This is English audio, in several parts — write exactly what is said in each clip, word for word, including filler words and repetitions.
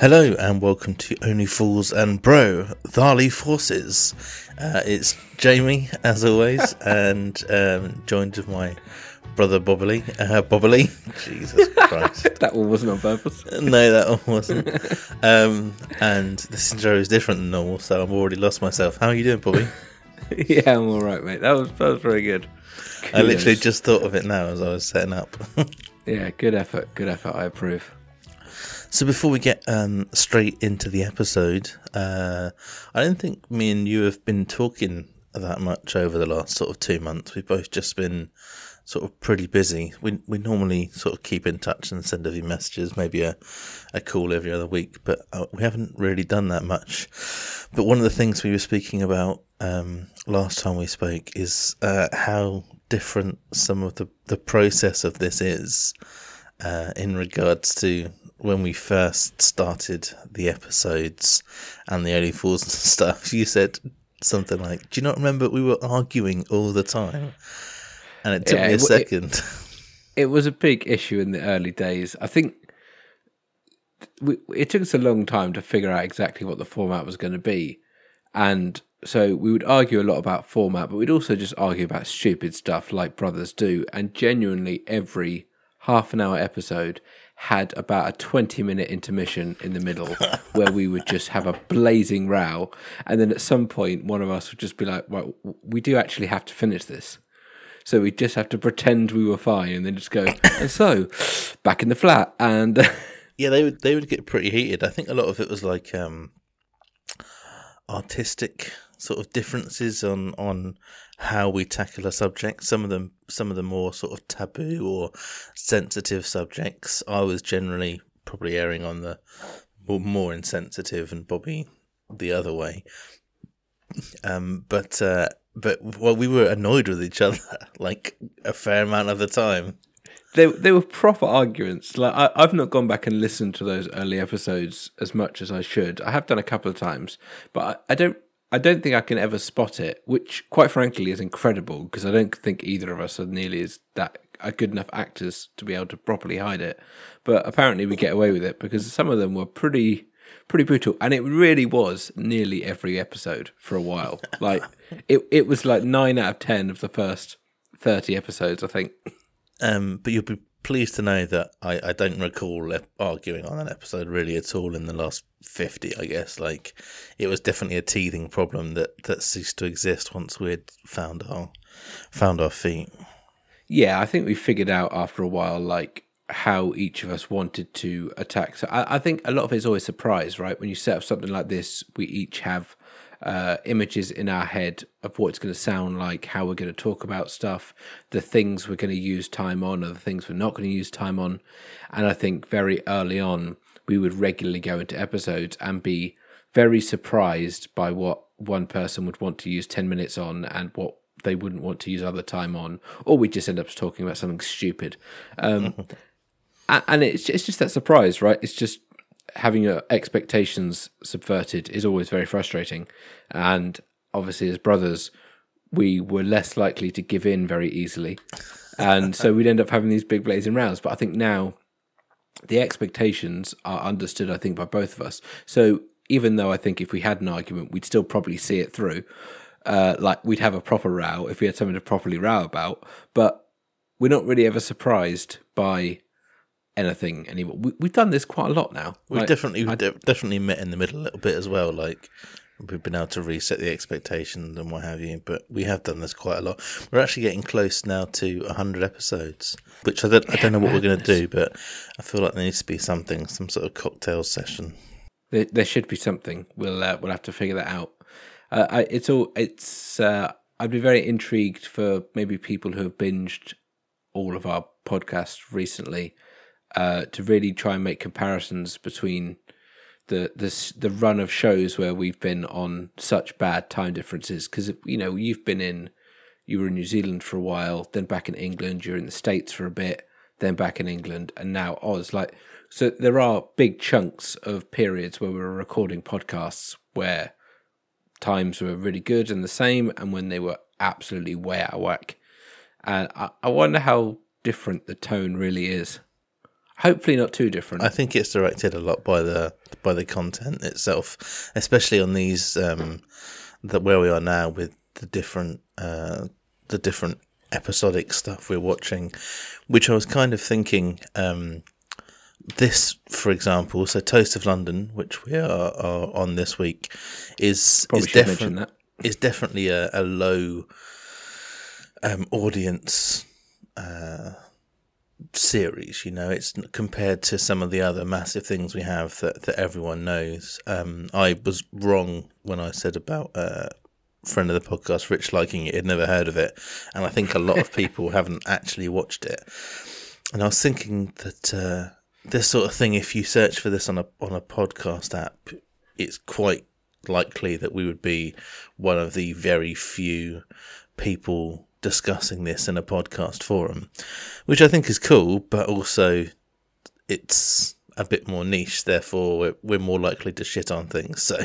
Hello and welcome to Only Fools and Bro, Thali Forces. Uh, it's Jamie, as always, and um, joined with my brother Bobbily. Uh, Bobbily. Jesus Christ. That one wasn't on purpose. No, that one wasn't. Um, and this intro is different than normal, so I've already lost myself. How are you doing, Bobby? Yeah, I'm all right, mate. That was, that was very good. Kudos. I literally just thought of it now as I was setting up. Yeah, good effort. Good effort. I approve. So before we get um, straight into the episode, uh, I don't think me and you have been talking that much over the last sort of two months. We've both just been sort of pretty busy. We we normally sort of keep in touch and send a few messages, maybe a, a call every other week, but uh, we haven't really done that much. But one of the things we were speaking about um, last time we spoke is uh, how different some of the, the process of this is uh, in regards to when we first started the episodes and the Only Fools and stuff. You said something like, do you not remember we were arguing all the time? And it took yeah, me a it, second. It, it was a big issue in the early days. I think we, it took us a long time to figure out exactly what the format was going to be. And so we would argue a lot about format, but we'd also just argue about stupid stuff like brothers do. And genuinely every half an hour episode had about a twenty minute intermission in the middle where we would just have a blazing row. And then at some point, one of us would just be like, well, we do actually have to finish this. So we just have to pretend we were fine and then just go, and so back in the flat. And yeah, they would, they would get pretty heated. I think a lot of it was like um, artistic sort of differences on, on how we tackle a subject. Some of them, some of the more sort of taboo or sensitive subjects, I was generally probably erring on the more, more insensitive, and Bobby the other way. Um, but uh, but well, we were annoyed with each other like a fair amount of the time. They they were proper arguments. Like I, I've not gone back and listened to those early episodes as much as I should. I have done a couple of times, but I, I don't. I don't think I can ever spot it, which, quite frankly, is incredible because I don't think either of us are nearly as that are good enough actors to be able to properly hide it. But apparently, we get away with it because some of them were pretty, pretty brutal, and it really was nearly every episode for a while. Like it, it was like nine out of ten of the first thirty episodes, I think. Um, but you'll be pleased to know that I, I don't recall arguing on that episode really at all in the last fifty, I guess. Like, it was definitely a teething problem that, that ceased to exist once we'd found our found our feet. Yeah, I think we figured out after a while, like, how each of us wanted to attack. So I, I think a lot of it is always surprise, right? When you set up something like this, we each have uh, images in our head of what it's going to sound like, how we're going to talk about stuff, the things we're going to use time on, or the things we're not going to use time on. And I think very early on, we would regularly go into episodes and be very surprised by what one person would want to use ten minutes on and what they wouldn't want to use other time on, or we'd just end up talking about something stupid. Um, and it's it's just that surprise, right? It's just having your expectations subverted is always very frustrating. And obviously, as brothers, we were less likely to give in very easily. And so we'd end up having these big blazing rounds. But I think now the expectations are understood, I think, by both of us. So even though I think if we had an argument, we'd still probably see it through. Uh, like we'd have a proper row if we had something to properly row about. But we're not really ever surprised by anything anymore. We, we've done this quite a lot now. We've like, definitely I, definitely met in the middle a little bit as well. Like, we've been able to reset the expectations and what have you, but we have done this quite a lot. We're actually getting close now to one hundred episodes, which I don't, yeah, I don't know what madness. We're going to do, but I feel like there needs to be something, some sort of cocktail session. There, there should be something. We'll uh, we'll have to figure that out. Uh, I, it's all. It's. Uh, I'd be very intrigued for maybe people who have binged all of our podcasts recently Uh, to really try and make comparisons between the the the run of shows where we've been on such bad time differences. Because, you know, you've been in, you were in New Zealand for a while, then back in England, you're in the States for a bit, then back in England, and now Oz. Like, so there are big chunks of periods where we're recording podcasts where times were really good and the same, and when they were absolutely way out of whack. And I, I wonder how different the tone really is. I Hopefully not too different. I think it's directed a lot by the by the content itself, especially on these um, that where we are now with the different uh, the different episodic stuff we're watching, which I was kind of thinking um, this, for example, so Toast of London, which we are, are on this week, is Probably is, defi- that. is definitely a, a low um, audience. Uh, series, you know, it's compared to some of the other massive things we have that, that everyone knows. Um, I was wrong when I said about uh, friend of the podcast, Rich, liking it. He'd never heard of it. And I think a lot of people haven't actually watched it. And I was thinking that uh, this sort of thing, if you search for this on a on a podcast app, it's quite likely that we would be one of the very few people discussing this in a podcast forum, which I think is cool, but also it's a bit more niche, therefore we're, we're more likely to shit on things. So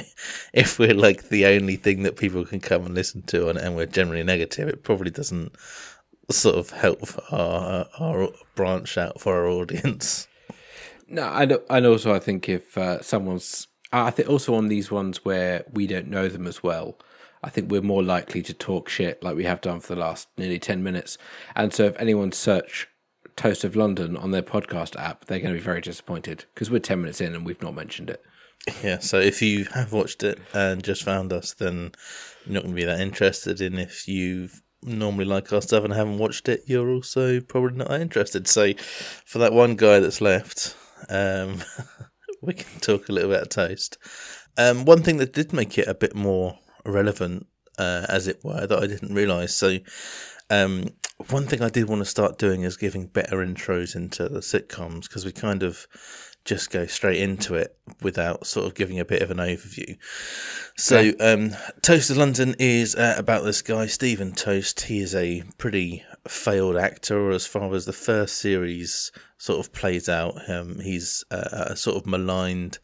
if we're like the only thing that people can come and listen to and, and we're generally negative, it probably doesn't sort of help our, our branch out for our audience. No, and, and also I think if uh, someone's, I think also on these ones where we don't know them as well, I think we're more likely to talk shit like we have done for the last nearly ten minutes. And so if anyone search Toast of London on their podcast app, they're going to be very disappointed because we're ten minutes in and we've not mentioned it. Yeah, so if you have watched it and just found us, then you're not going to be that interested. And if you normally like our stuff and haven't watched it, you're also probably not that interested. So for that one guy that's left, um, we can talk a little bit of Toast. Um, one thing that did make it a bit more relevant, uh, as it were, that I didn't realise. So um, one thing I did want to start doing is giving better intros into the sitcoms, because we kind of just go straight into it without sort of giving a bit of an overview. So yeah. um, Toast of London is uh, about this guy, Stephen Toast. He is a pretty failed actor as far as the first series sort of plays out. Um, he's a, a sort of maligned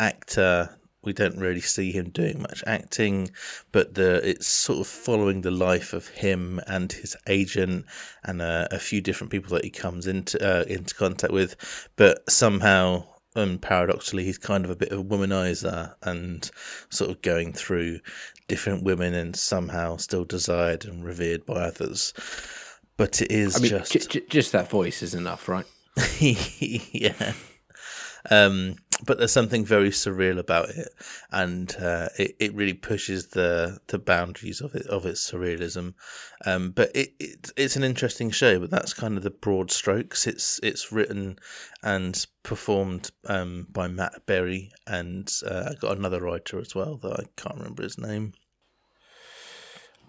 actor. We don't really see him doing much acting, but the it's sort of following the life of him and his agent and uh, a few different people that he comes into uh, into contact with. But somehow, um, paradoxically, he's kind of a bit of a womanizer and sort of going through different women and somehow still desired and revered by others. But it is I mean, just... J- j- just that voice is enough, right? Yeah. Um, but there's something very surreal about it, and uh, it, it really pushes the, the boundaries of it of its surrealism. Um, but it, it it's an interesting show. But that's kind of the broad strokes. It's it's written and performed um, by Matt Berry, and uh, I got another writer as well that I can't remember his name.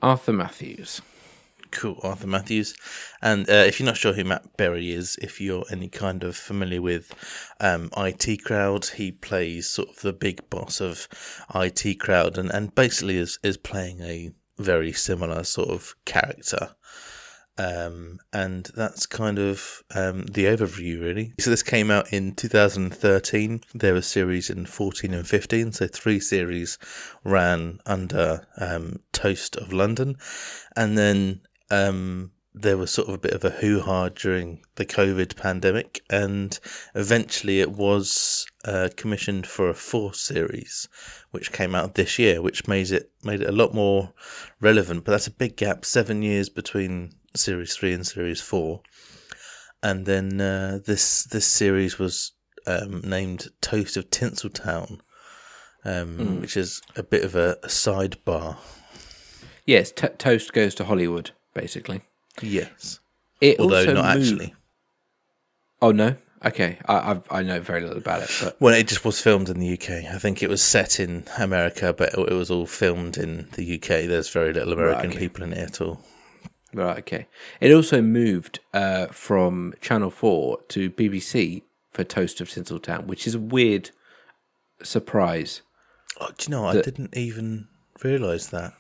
Arthur Matthews. Cool, Arthur Matthews. And uh, if you're not sure who Matt Berry is, if you're any kind of familiar with um, I T Crowd, he plays sort of the big boss of I T Crowd and, and basically is, is playing a very similar sort of character. Um, and that's kind of um, the overview, really. So this came out in two thousand thirteen. There were series in fourteen and fifteen, so three series ran under um, Toast of London. And then Um, there was sort of a bit of a hoo-ha during the COVID pandemic, and eventually it was uh, commissioned for a fourth series, which came out this year, which made it made it a lot more relevant. But that's a big gap, seven years between series three and series four, and then uh, this this series was um, named Toast of Tinseltown, um, mm. which is a bit of a, a sidebar. Yes, t- Toast goes to Hollywood. Basically, yes. It Although also not moved... actually. Oh no! Okay, I I've, I know very little about it. But... Well, it just was filmed in the U K. I think it was set in America, but it was all filmed in the U K. There's very little American right, okay. people in it at all. Right. Okay. It also moved uh, from Channel four to B B C for Toast of Tinseltown, which is a weird surprise. Oh, do you know? That... I didn't even realise that.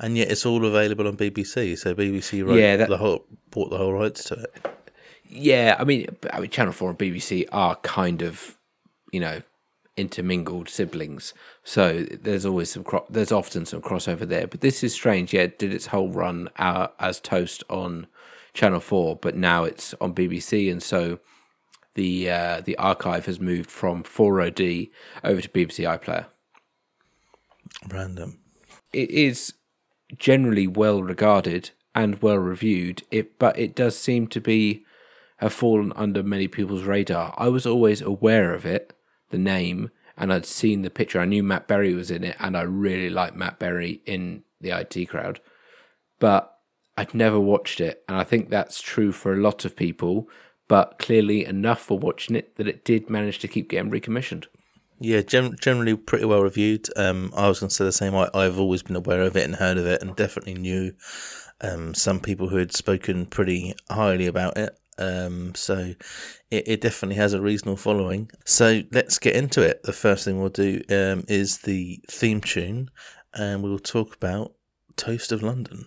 And yet it's all available on B B C, so B B C wrote yeah, that, the whole, bought the whole rights to it. Yeah, I mean, I mean, Channel four and B B C are kind of, you know, intermingled siblings. So there's always some, cro- there's often some crossover there. But this is strange. Yeah, it did its whole run out as Toast on Channel four, but now it's on B B C, and so the uh, the archive has moved from four O D over to B B C iPlayer. Random. It is generally well regarded and well reviewed, it but it does seem to be have fallen under many people's radar. I was always aware of it, the name, and I'd seen the picture. I knew Matt Berry was in it, and I really liked Matt Berry in the I T Crowd, but I'd never watched it, and I think that's true for a lot of people, but clearly enough for watching it that it did manage to keep getting recommissioned. Yeah, gen- generally pretty well reviewed. Um, I was going to say the same. I, I've always been aware of it and heard of it, and definitely knew um, some people who had spoken pretty highly about it. Um, so it, it definitely has a reasonable following. So let's get into it. The first thing we'll do um, is the theme tune, and we will talk about Toast of London.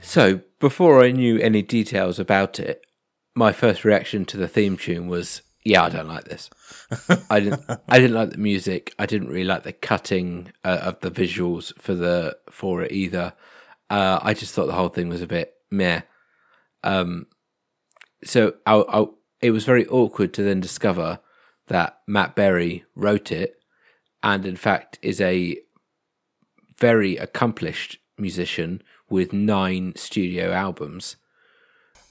So, before I knew any details about it, my first reaction to the theme tune was, yeah, I don't like this. I didn't I didn't like the music. I didn't really like the cutting uh, of the visuals for the for it either. Uh, I just thought the whole thing was a bit meh. Um, so, I, I, it was very awkward to then discover that Matt Berry wrote it and, in fact, is a very accomplished musician with nine studio albums,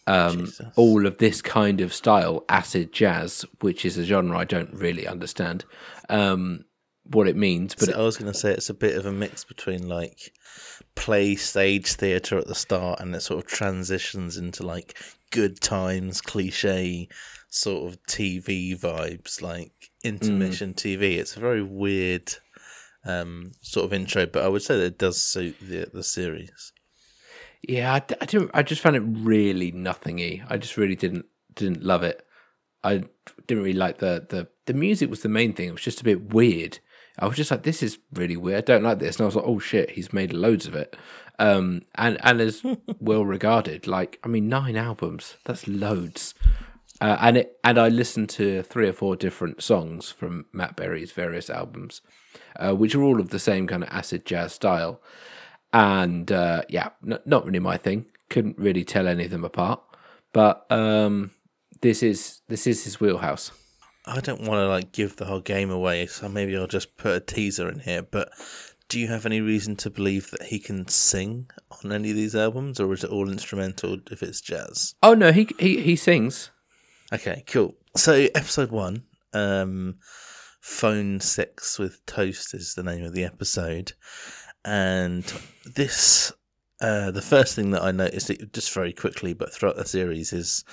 um, all of this kind of style, acid jazz, which is a genre I don't really understand um, what it means. But so it, I was going to say it's a bit of a mix between like play stage theatre at the start, and it sort of transitions into like Good Times cliche sort of T V vibes, like intermission mm. T V. It's a very weird um, sort of intro, but I would say that it does suit the the series. Yeah, I, I, didn't, I just found it really nothingy. I just really didn't didn't love it. I didn't really like the, the... The music was the main thing. It was just a bit weird. I was just like, this is really weird. I don't like this. And I was like, oh, shit, he's made loads of it. Um, and, and is well regarded. Like, I mean, nine albums. That's loads. Uh, and it, and I listened to three or four different songs from Matt Berry's various albums, uh, which are all of the same kind of acid jazz style. And uh, yeah, n- not really my thing. Couldn't really tell any of them apart. But um, this is this is his wheelhouse. I don't want to like give the whole game away, so maybe I'll just put a teaser in here. But do you have any reason to believe that he can sing on any of these albums, or is it all instrumental if it's jazz? Oh no, he he he sings. Okay, cool. So episode one, um, Phone Six with Toast is the name of the episode. And this, uh, the first thing that I noticed, just very quickly, but throughout the series, is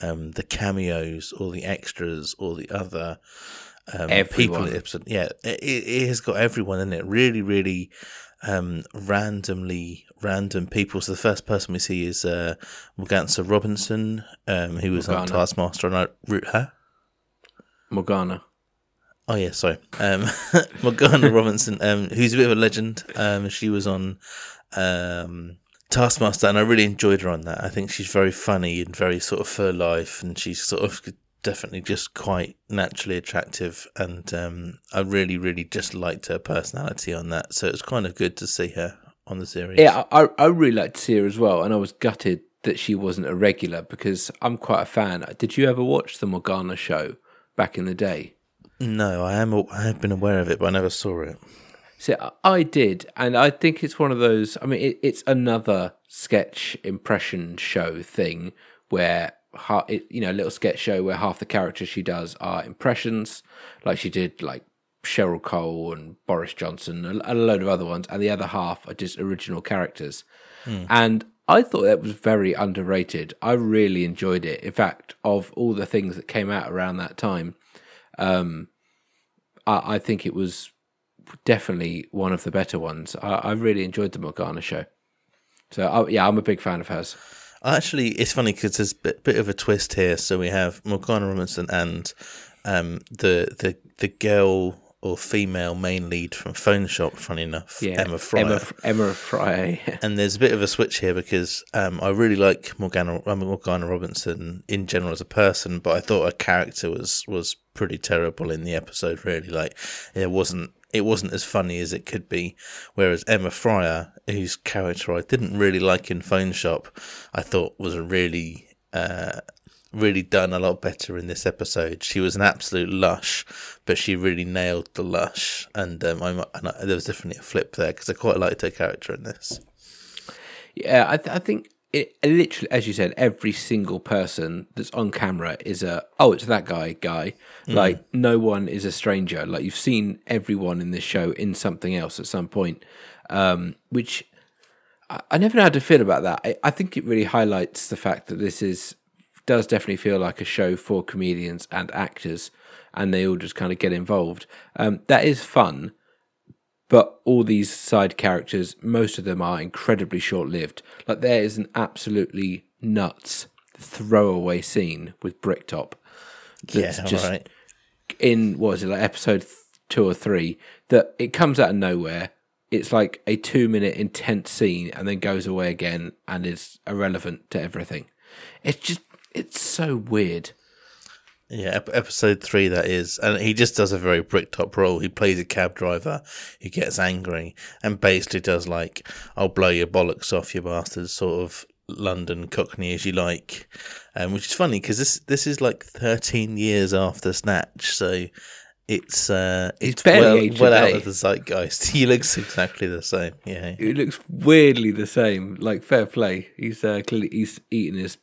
um, the cameos or the extras or the other um, people. Yeah, it, it has got everyone in it. Really, really um, randomly random people. So the first person we see is uh, Morgana Robinson, um, who was Morgana. on Taskmaster. And I root her. Morgana. Oh, yeah, sorry. Um, Morgana Robinson, um, who's a bit of a legend. Um, she was on um, Taskmaster, and I really enjoyed her on that. I think she's very funny and very sort of for life, and she's sort of definitely just quite naturally attractive. And um, I really, really just liked her personality on that. So it was kind of good to see her on the series. Yeah, I, I really liked to see her as well, and I was gutted that she wasn't a regular because I'm quite a fan. Did you ever watch the Morgana show back in the day? No, I am. I have been aware of it, but I never saw it. See, I did, and I think it's one of those. I mean, it, it's another sketch impression show thing where, it, you know, little sketch show where half the characters she does are impressions, like she did, like Cheryl Cole and Boris Johnson, and a load of other ones, and the other half are just original characters. Mm. And I thought that was very underrated. I really enjoyed it. In fact, of all the things that came out around that time, um. I think it was definitely one of the better ones. I, I really enjoyed the Morgana show. So, I, yeah, I'm a big fan of hers. Actually, it's funny because there's a bit, bit of a twist here. So we have Morgana Robinson and um, the, the the girl or female main lead from Phone Shop, funny enough, yeah, Emma Fryer. Emma, Emma Fryer. And there's a bit of a switch here because um, I really like Morgana, Morgana Robinson in general as a person, but I thought her character was, was pretty terrible in the episode, really. Like, it wasn't it wasn't as funny as it could be. Whereas Emma Fryer, whose character I didn't really like in Phone Shop, I thought was a really... Uh, really done a lot better in this episode. She was an absolute lush, but she really nailed the lush, and um, I, and I, there was definitely a flip there because I quite liked her character in this. Yeah, I, th- I think it literally, as you said, every single person that's on camera is a oh, it's that guy guy. Mm. Like no one is a stranger. Like you've seen everyone in this show in something else at some point, um, which I, I never know how to feel about that. I, I think it really highlights the fact that this is. Does definitely feel like a show for comedians and actors, and they all just kind of get involved. Um, that is fun, but all these side characters, most of them are incredibly short-lived. Like there is an absolutely nuts throwaway scene with Bricktop. That's yeah, just right. In, what is it, like episode two or three, that it comes out of nowhere. It's like a two-minute intense scene and then goes away again and is irrelevant to everything. It's just... It's so weird. Yeah, episode three, that is. And he just does a very Bricktop role. He plays a cab driver who gets angry and basically does like, I'll blow your bollocks off, you bastards, sort of London Cockney as you like. Um, which is funny because this this is like thirteen years after Snatch, so it's uh, it's well, well out of the zeitgeist. He looks exactly the same. Yeah, he looks weirdly the same. Like, fair play. He's uh, clearly he's eating his...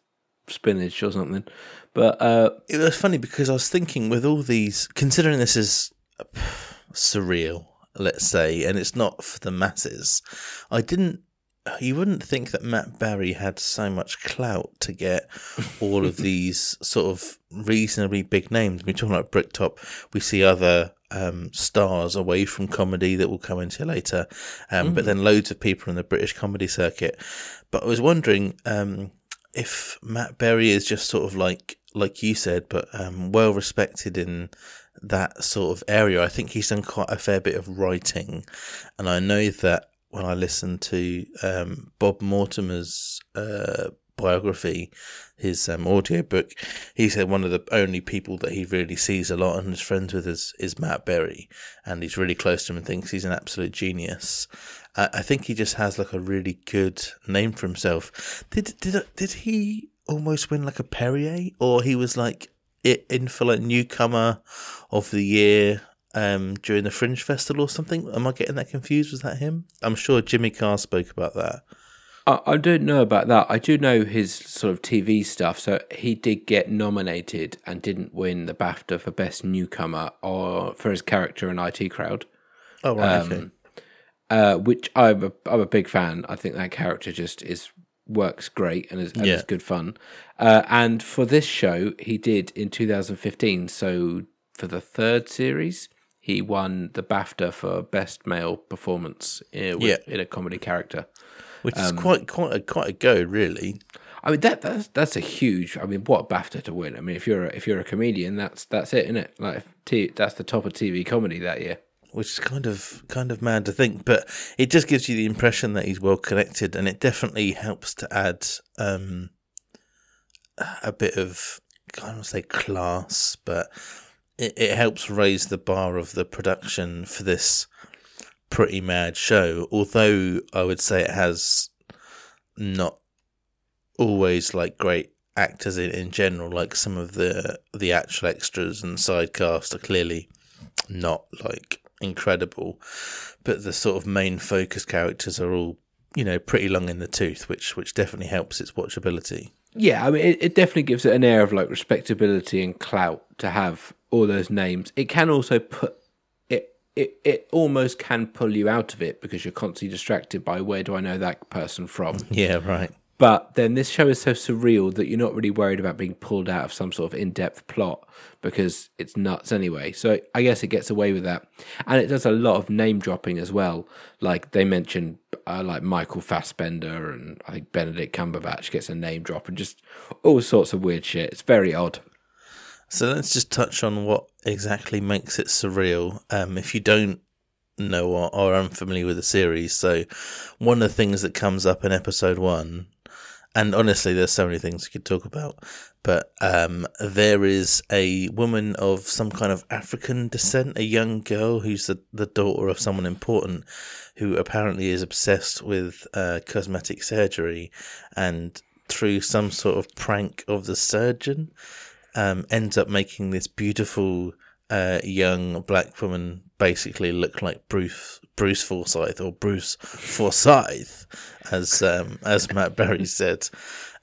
spinach or something, but uh it was funny because I was thinking with all these, considering this is surreal, let's say, and it's not for the masses, I didn't you wouldn't think that Matt Berry had so much clout to get all of these sort of reasonably big names. We're talking about Bricktop, we see other Um, stars away from comedy that we'll come into later, um, mm. but then loads of people in the British comedy circuit. But I was wondering um, if Matt Berry is just sort of like like you said, but um, well respected in that sort of area. I think he's done quite a fair bit of writing, and I know that when I listened to um, Bob Mortimer's uh, biography, his um, audiobook, he said one of the only people that he really sees a lot and is friends with is, is Matt Berry, and he's really close to him and thinks he's an absolute genius. Uh, I think he just has like a really good name for himself. Did did did he almost win like a Perrier, or he was like in for like newcomer of the year um, during the Fringe Festival or something? Am I getting that confused? Was that him? I'm sure Jimmy Carr spoke about that. I don't know about that. I do know his sort of T V stuff. So he did get nominated and didn't win the BAFTA for Best Newcomer or for his character in I T Crowd. Oh, right. Um, okay. uh, which I'm a, I'm a big fan. I think that character just is works great and is, and yeah. is good fun. Uh, and for this show, he did in two thousand fifteen. So for the third series, he won the BAFTA for Best Male Performance in, with, yeah. in a comedy character. Which is um, quite quite a, quite a go, really. I mean that that's that's a huge. I mean, what a BAFTA to win. I mean, if you're a, if you're a comedian, that's that's it, isn't it? Like t- that's the top of T V comedy that year. Which is kind of kind of mad to think, but it just gives you the impression that he's well connected, and it definitely helps to add um, a bit of, I don't want to say class, but it, it helps raise the bar of the production for this. Pretty mad show, although I would say it has not always like great actors in, in general. Like some of the the actual extras and side cast are clearly not like incredible, but the sort of main focus characters are all, you know, pretty long in the tooth, which which definitely helps its watchability. Yeah, I mean it, it definitely gives it an air of like respectability and clout to have all those names. It can also put It it almost can pull you out of it because you're constantly distracted by where do I know that person from? Yeah, right. But then this show is so surreal that you're not really worried about being pulled out of some sort of in-depth plot because it's nuts anyway. So I guess it gets away with that. And it does a lot of name-dropping as well. Like they mentioned uh, like Michael Fassbender and I think Benedict Cumberbatch gets a name drop and just all sorts of weird shit. It's very odd. So let's just touch on what exactly makes it surreal. Um, if you don't know or are unfamiliar with the series, so one of the things that comes up in episode one, and honestly, there's so many things you could talk about, but um, there is a woman of some kind of African descent, a young girl who's the, the daughter of someone important, who apparently is obsessed with uh, cosmetic surgery, and through some sort of prank of the surgeon, Um, ends up making this beautiful uh, young black woman basically look like Bruce Bruce Forsyth or Bruce Forsyth, as um, as Matt Berry said.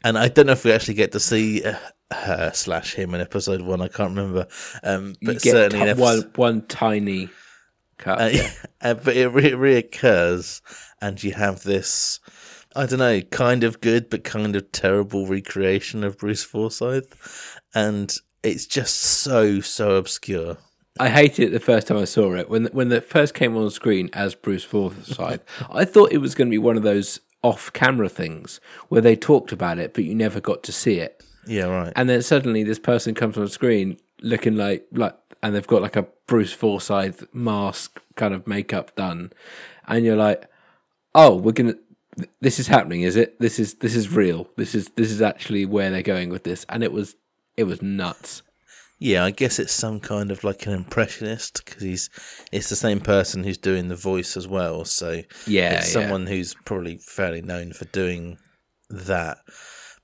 And I don't know if we actually get to see her slash him in episode one. I can't remember, um, but you get certainly t- episode... one one tiny cut, uh, yeah. uh, but it, re- it reoccurs, and you have this, I don't know, kind of good but kind of terrible recreation of Bruce Forsyth. And it's just so, so obscure. I hated it the first time I saw it. When when it first came on screen as Bruce Forsyth, I thought it was going to be one of those off-camera things where they talked about it, but you never got to see it. Yeah, right. And then suddenly this person comes on screen looking like, like, and they've got like a Bruce Forsyth mask kind of makeup done. And you're like, oh, we're going to... This is happening, is it? This is this is real. This is This is actually where they're going with this. And it was... It was nuts. Yeah, I guess it's some kind of like an impressionist, because he's it's the same person who's doing the voice as well. So yeah, it's yeah. someone who's probably fairly known for doing that.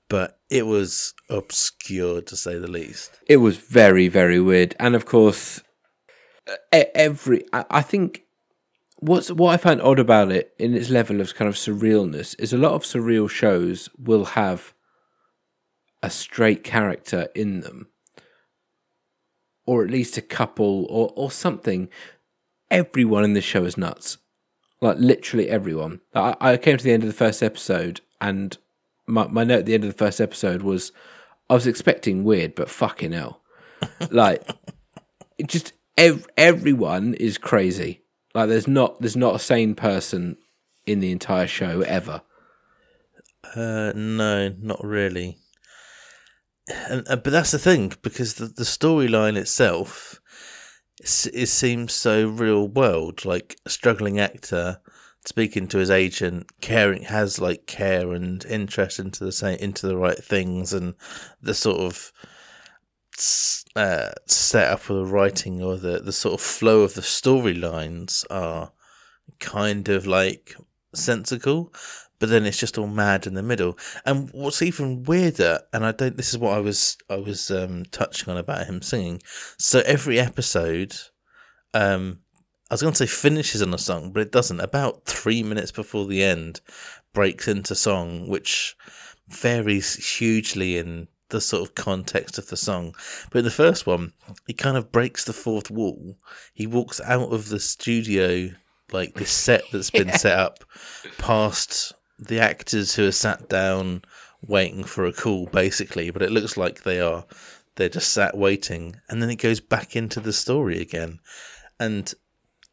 But it was obscure, to say the least. It was very, very weird. And of course, every I think what's what I find odd about it in its level of kind of surrealness is a lot of surreal shows will have a straight character in them, or at least a couple, or, or something. Everyone in this show is nuts, like literally everyone. I, I came to the end of the first episode, and my, my note at the end of the first episode was, I was expecting weird, but fucking hell, like it just ev- everyone is crazy. Like there's not there's not a sane person in the entire show ever. Uh, no, not really. And, but that's the thing, because the, the storyline itself, it seems so real world, like a struggling actor speaking to his agent, caring, has like care and interest into the same, into the right things, and the sort of uh, setup of the writing, or the, the sort of flow of the storylines are kind of like sensical. But then it's just all mad in the middle. And what's even weirder, and I don't. This is what I was I was um, touching on about him singing. So every episode, um, I was going to say finishes on a song, but it doesn't. About three minutes before the end, breaks into song, which varies hugely in the sort of context of the song. But in the first one, he kind of breaks the fourth wall. He walks out of the studio, like this set that's been yeah. set up, past the actors who are sat down waiting for a call, basically, but it looks like they are. They're just sat waiting, and then it goes back into the story again. And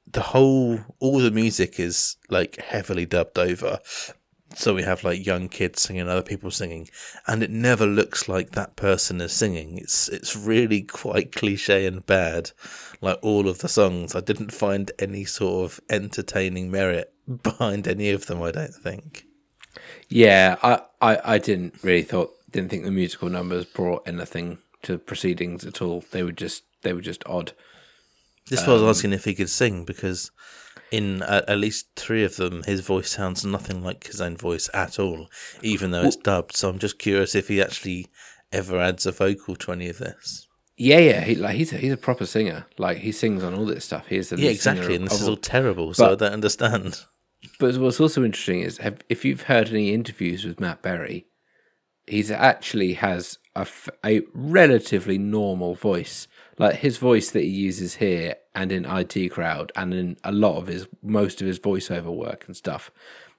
the whole, all the music is like heavily dubbed over. So we have like young kids singing, other people singing, and it never looks like that person is singing. It's it's really quite cliche and bad, like all of the songs. I didn't find any sort of entertaining merit behind any of them, I don't think. Yeah, I, I, I didn't really thought didn't think the musical numbers brought anything to proceedings at all. They were just they were just odd. This um, was asking if he could sing, because in uh, at least three of them, his voice sounds nothing like his own voice at all, even though it's dubbed. So I'm just curious if he actually ever adds a vocal to any of this. Yeah, yeah, he, like he's a, he's a proper singer. Like he sings on all this stuff. He is the yeah, exactly, and this of, is all terrible. But, so I don't understand. But what's also interesting is, have, if you've heard any interviews with Matt Berry, he's actually has a, a relatively normal voice. Like his voice that he uses here and in I T Crowd and in a lot of his, most of his voiceover work and stuff,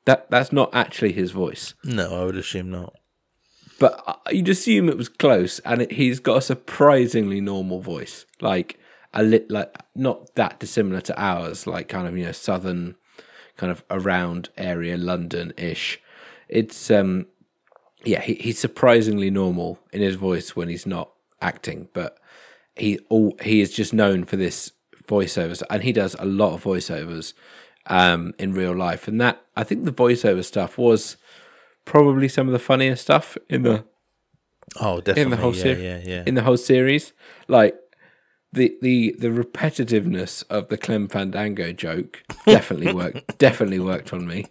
that that's not actually his voice. No, I would assume not. But you'd assume it was close, and it, he's got a surprisingly normal voice, like a lit, like not that dissimilar to ours, like kind of, you know, southern, kind of around area London-ish. It's um, yeah, he, he's surprisingly normal in his voice when he's not acting, but he all he is just known for this voiceovers, and he does a lot of voiceovers um, in real life. And that, I think the voiceover stuff was probably some of the funniest stuff in the oh, definitely in the whole yeah, series. Yeah, yeah. In the whole series, like the the the repetitiveness of the Clem Fandango joke definitely worked. Definitely worked on me.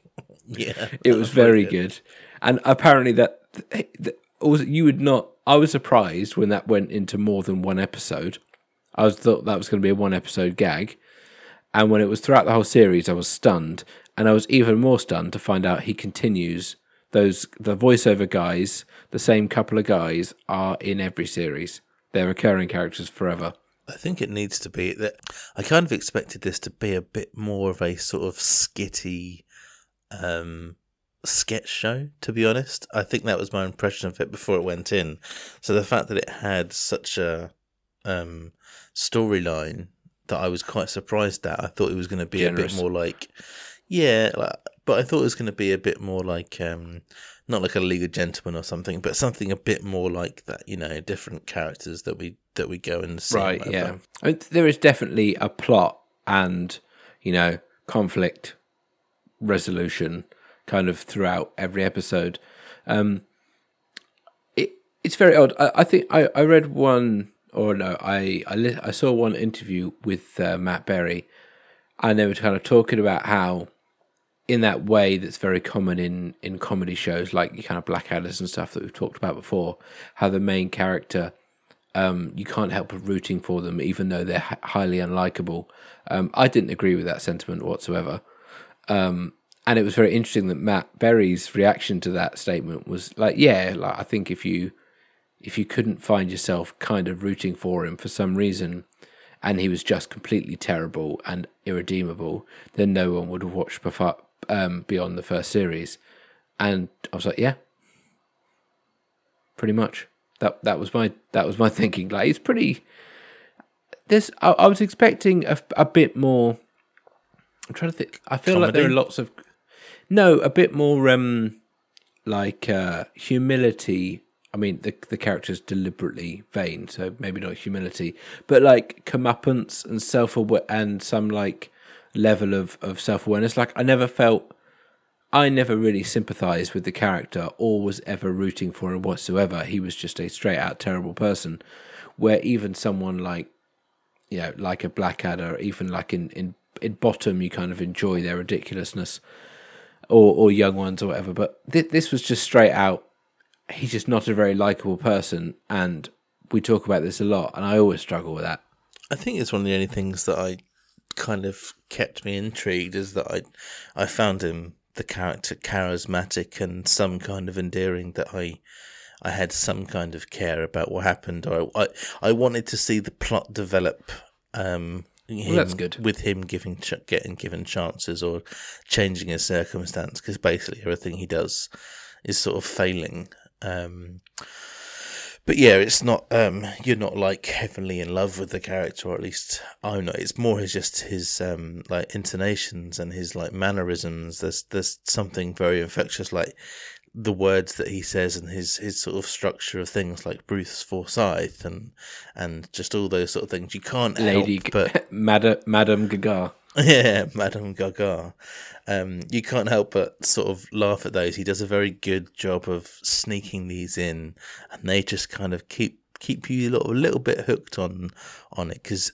Yeah, it was very good. good. And apparently that, that you would not. I was surprised when that went into more than one episode. I was thought that was going to be a one episode gag, and when it was throughout the whole series, I was stunned, and I was even more stunned to find out he continues those the voiceover guys. The same couple of guys are in every series. They're recurring characters forever. I think it needs to be that. I kind of expected this to be a bit more of a sort of skitty um, sketch show, to be honest. I think that was my impression of it before it went in. So the fact that it had such a um, storyline that I was quite surprised at. I thought it was going to be generous. A bit more like, yeah, like, but I thought it was going to be a bit more like. Um, Not like a League of Gentlemen or something, but something a bit more like that, you know, different characters that we that we go and see. Right, whatever. Yeah. I mean, there is definitely a plot and, you know, conflict resolution kind of throughout every episode. Um, it It's very odd. I, I think I, I read one, or no, I, I, li- I saw one interview with uh, Matt Berry, and they were kind of talking about how in that way that's very common in, in comedy shows, like you kind of Blackouters and stuff that we've talked about before, how the main character, um, you can't help but rooting for them, even though they're h- highly unlikable. Um, I didn't agree with that sentiment whatsoever. Um, and it was very interesting that Matt Berry's reaction to that statement was like, yeah, like I think if you if you couldn't find yourself kind of rooting for him for some reason, and he was just completely terrible and irredeemable, then no one would have watched before. Um, beyond the first series, and I was like, yeah, pretty much. That that was my that was my thinking. Like, it's pretty. This I, I was expecting a, a bit more. I'm trying to think. I feel comedy? Like there are lots of no, a bit more um, like uh, humility. I mean, the the character's deliberately vain, so maybe not humility, but like comeuppance and self aware and some like. level of, of self-awareness. Like I never felt I never really sympathized with the character or was ever rooting for him whatsoever. He was just a straight out terrible person, where even someone like, you know, like a Blackadder, even like in, in, in Bottom, you kind of enjoy their ridiculousness, or, or Young Ones or whatever. But th- this was just straight out, he's just not a very likable person, and we talk about this a lot, and I always struggle with that. I think it's one of the only things that I kind of kept me intrigued, is that I I found him, the character, charismatic and some kind of endearing, that I I had some kind of care about what happened. Or I, I wanted to see the plot develop um, him, well, that's good. With him giving ch- getting given chances or changing his circumstance, because basically everything he does is sort of failing. Um But yeah, it's not, um, you're not like heavily in love with the character, or at least I'm not. It's more his, just his um, like intonations and his like mannerisms. There's there's something very infectious, like the words that he says and his, his sort of structure of things, like Bruce Forsyth and and just all those sort of things. You can't Lady help G- but Madam Madam Gaga. Yeah, Madame Gaga. Um, you can't help but sort of laugh at those. He does a very good job of sneaking these in, and they just kind of keep keep you a little, a little bit hooked on on it, because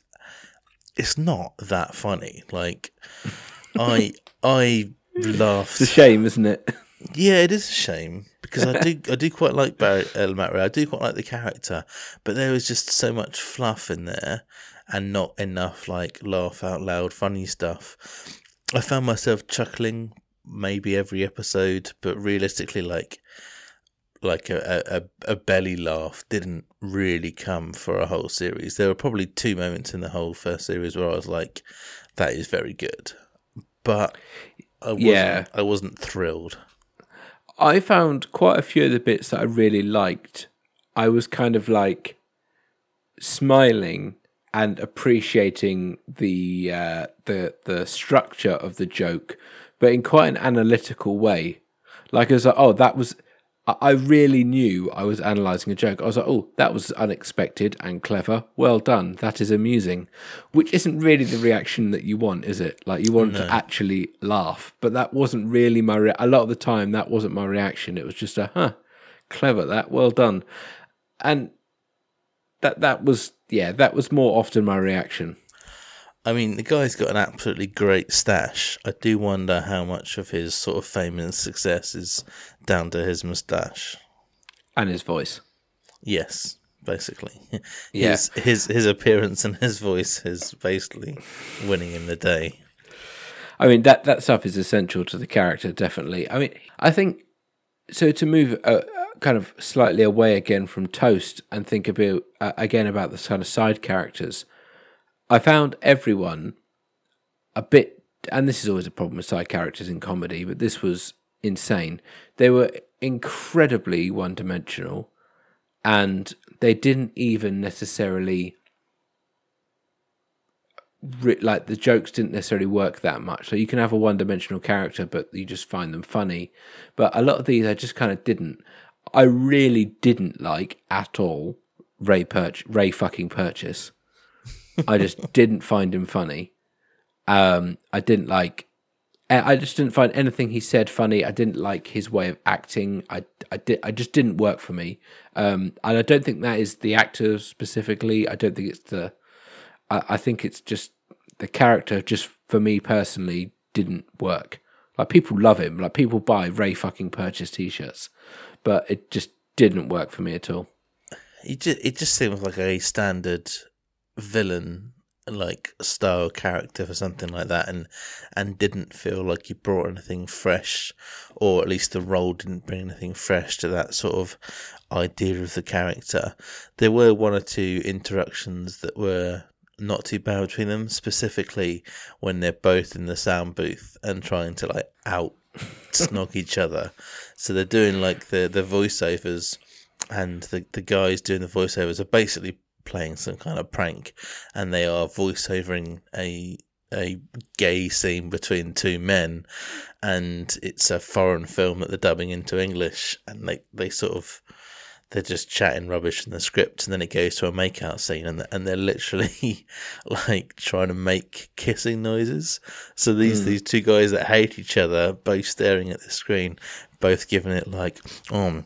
it's not that funny. Like, I I laughed. It's a shame, isn't it? Yeah, it is a shame, because I do I do quite like Barry, uh, Matt Ray. I do quite like the character, but there was just so much fluff in there, and not enough like laugh out loud funny stuff. I found myself chuckling maybe every episode, but realistically, like like a, a, a belly laugh didn't really come for a whole series. There were probably two moments in the whole first series where I was like, "That is very good," but I wasn't, yeah, I wasn't thrilled. I found quite a few of the bits that I really liked. I was kind of like smiling and appreciating the uh, the the structure of the joke, but in quite an analytical way. Like, I was like, oh, that was I really knew I was analysing a joke. I was like, oh, that was unexpected and clever. Well done. That is amusing. Which isn't really the reaction that you want, is it? Like, you want no. to actually laugh. But that wasn't really my re- a lot of the time, that wasn't my reaction. It was just a, huh, clever, that, well done. And that that was, yeah, that was more often my reaction. I mean, the guy's got an absolutely great stash. I do wonder how much of his sort of fame and success is down to his moustache. And his voice. Yes, basically. Yeah. His, his, his appearance and his voice is basically winning him the day. I mean, that, that stuff is essential to the character, definitely. I mean, I think, so to move uh, kind of slightly away again from Toast and think about uh, again about this kind of side characters, I found everyone a bit, and this is always a problem with side characters in comedy, but this was insane. They were incredibly one-dimensional, and they didn't even necessarily, like, the jokes didn't necessarily work that much. So you can have a one-dimensional character, but you just find them funny. But a lot of these I just kind of didn't. I really didn't like at all Ray Purch, Ray fucking Purchase. I just didn't find him funny. Um, I didn't like... I just didn't find anything he said funny. I didn't like his way of acting. I, I, did, I just didn't work for me. Um, and I don't think that is the actor specifically. I don't think it's the... I, I think it's just the character, just for me personally, didn't work. Like, people love him. Like, people buy Ray fucking Purchase T-shirts. But it just didn't work for me at all. It just, it just seems like a standard... villain like style character for something like that, and and didn't feel like you brought anything fresh, or at least the role didn't bring anything fresh to that sort of idea of the character. There were one or two interactions that were not too bad between them, specifically when they're both in the sound booth and trying to like out snog each other. So they're doing like the the voiceovers, and the the guys doing the voiceovers are basically playing some kind of prank, and they are voiceovering a a gay scene between two men, and it's a foreign film that they're dubbing into English, and they, they sort of they're just chatting rubbish in the script, and then it goes to a makeout scene, and and they're literally like trying to make kissing noises. So these mm. these two guys that hate each other, both staring at the screen, both giving it like um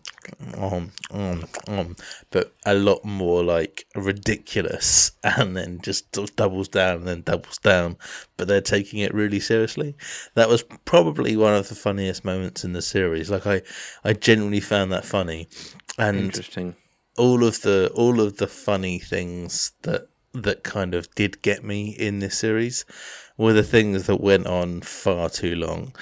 um um um, but a lot more like ridiculous, and then just doubles down and then doubles down, but they're taking it really seriously. That was probably one of the funniest moments in the series. Like I, I genuinely found that funny, and interesting. All of the all of the funny things that that kind of did get me in this series were the things that went on far too long.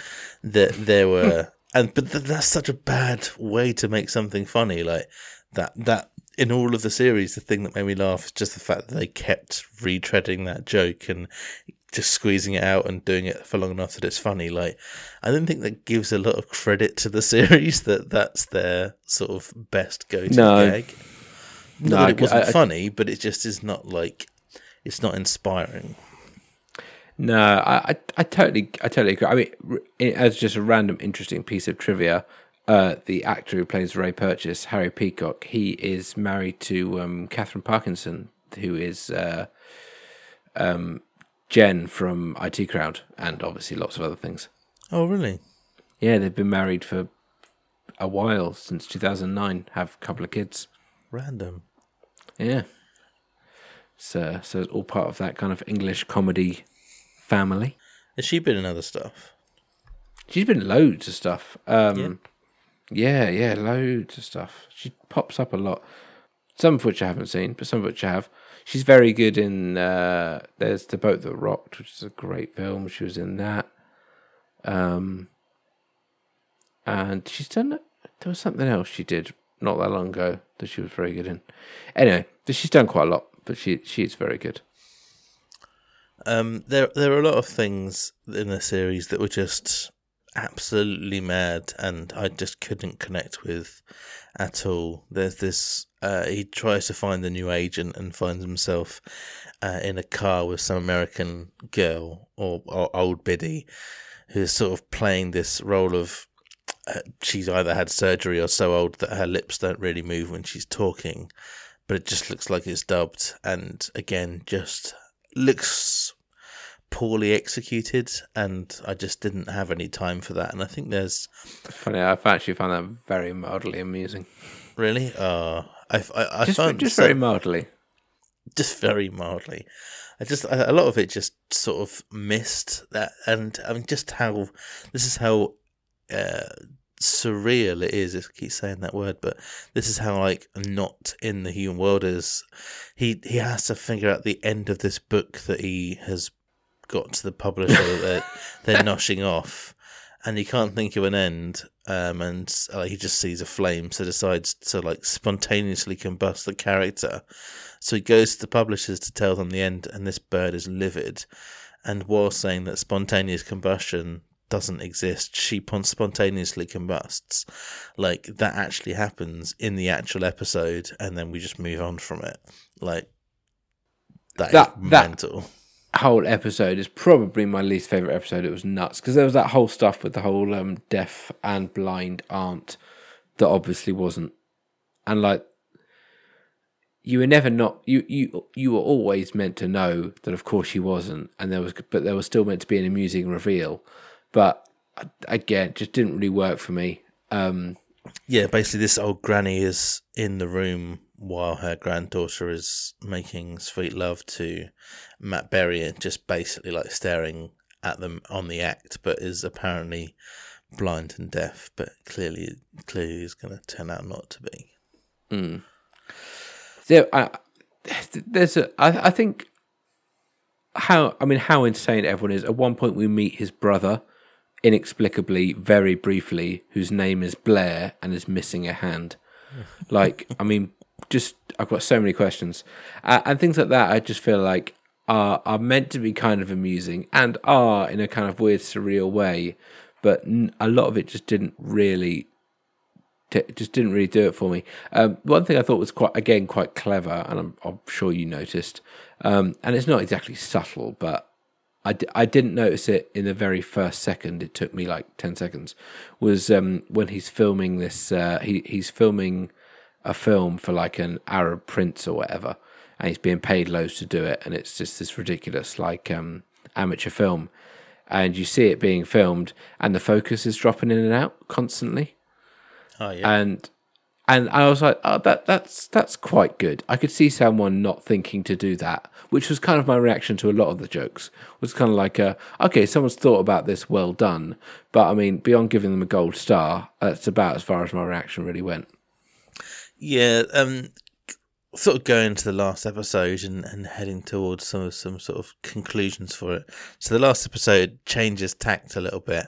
That there were. And but th- that's such a bad way to make something funny. Like that, that in all of the series, the thing that made me laugh is just the fact that they kept retreading that joke and just squeezing it out and doing it for long enough that it's funny. Like, I don't think that gives a lot of credit to the series that that's their sort of best go-to no. gag. No, not that it wasn't I, I, funny, but it just is not like it's not inspiring. No, I, I totally, I totally agree. I mean, as just a random interesting piece of trivia, uh, the actor who plays Ray Purchase, Harry Peacock, he is married to um, Catherine Parkinson, who is uh, um, Jen from I T Crowd, and obviously lots of other things. Oh, really? Yeah, they've been married for a while, since two thousand nine. Have a couple of kids. Random. Yeah. So, so it's all part of that kind of English comedy. Family. Has she been in other stuff? She's been in loads of stuff. Um, yeah. yeah, yeah, loads of stuff. She pops up a lot. Some of which I haven't seen, but some of which I have. She's very good in uh, There's The Boat That Rocked, which is a great film. She was in that. Um, and she's done... There was something else she did not that long ago that she was very good in. Anyway, she's done quite a lot, but she she's very good. Um, there there are a lot of things in the series that were just absolutely mad, and I just couldn't connect with at all. There's this, uh, he tries to find a new agent and finds himself uh, in a car with some American girl or, or old biddy who's sort of playing this role of she's either had surgery or so old that her lips don't really move when she's talking, but it just looks like it's dubbed, and again just looks poorly executed, and I just didn't have any time for that. And I think there's funny, I've actually found that very mildly amusing. Really? Uh I, I, I just, found just so, very mildly. Just very mildly. I just a lot of it just sort of missed that, and I mean, just how this is how uh, surreal it is. I keep saying that word, but this is how like not in the human world is. He he has to figure out the end of this book that he has got to the publisher that they're, they're noshing off, and he can't think of an end. Um, and uh, he just sees a flame, so decides to like spontaneously combust the character. So he goes to the publishers to tell them the end, and this bird is livid. And while saying that spontaneous combustion doesn't exist, she spontaneously combusts. Like, that actually happens in the actual episode, and then we just move on from it. Like, that, that is mental. That whole episode is probably my least favourite episode. It was nuts, because there was that whole stuff with the whole um, deaf and blind aunt that obviously wasn't. And, like, You were never not you, you you were always meant to know that of course she wasn't, and there was but there was still meant to be an amusing reveal, but again, just didn't really work for me. Um, yeah, basically, this old granny is in the room while her granddaughter is making sweet love to Matt Berry, and just basically like staring at them on the act, but is apparently blind and deaf, but clearly clearly is going to turn out not to be. Mm. There, I, there's a. I, I think how I mean how insane everyone is. At one point, we meet his brother, inexplicably, very briefly, whose name is Blair and is missing a hand. Like, I mean, just I've got so many questions uh, and things like that. I just feel like are are meant to be kind of amusing and are in a kind of weird, surreal way, but a lot of it just didn't really. T- just didn't really do it for me. Um, one thing I thought was quite, again, quite clever, and I'm, I'm sure you noticed, um, and it's not exactly subtle, but I, d- I didn't notice it in the very first second. It took me like ten seconds, was um, when he's filming this, uh, he, he's filming a film for like an Arab prince or whatever, and he's being paid loads to do it, and it's just this ridiculous like um, amateur film, and you see it being filmed, and the focus is dropping in and out constantly. Oh, yeah. And and I was like, oh, that that's that's quite good. I could see someone not thinking to do that, which was kind of my reaction to a lot of the jokes. It was kind of like, a, okay, someone's thought about this, well done. But I mean, beyond giving them a gold star, that's about as far as my reaction really went. Yeah, um, sort of going to the last episode and, and heading towards some some sort of conclusions for it. So the last episode changes tact a little bit.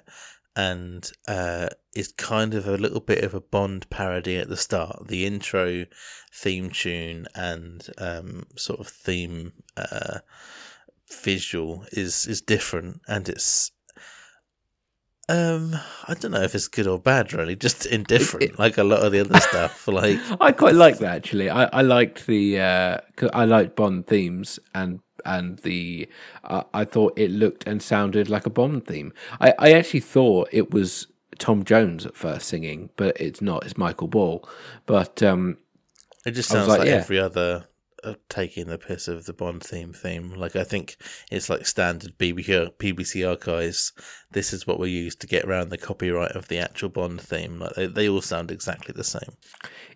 And uh, it's kind of a little bit of a Bond parody at the start. The intro theme tune and um, sort of theme uh, visual is, is different. And it's, um, I don't know if it's good or bad, really. Just indifferent, it, it, like a lot of the other stuff. Like I quite like that, actually. I, I liked the, uh, 'cause I liked Bond themes and and the uh, I thought it looked and sounded like a Bond theme. I, I actually thought it was Tom Jones at first singing, but it's not. It's Michael Ball. But um, it just sounds like, like yeah. every other uh, taking the piss of the Bond theme theme. Like, I think it's like standard B B C archives. This is what we use to get around the copyright of the actual Bond theme. Like, they, they all sound exactly the same.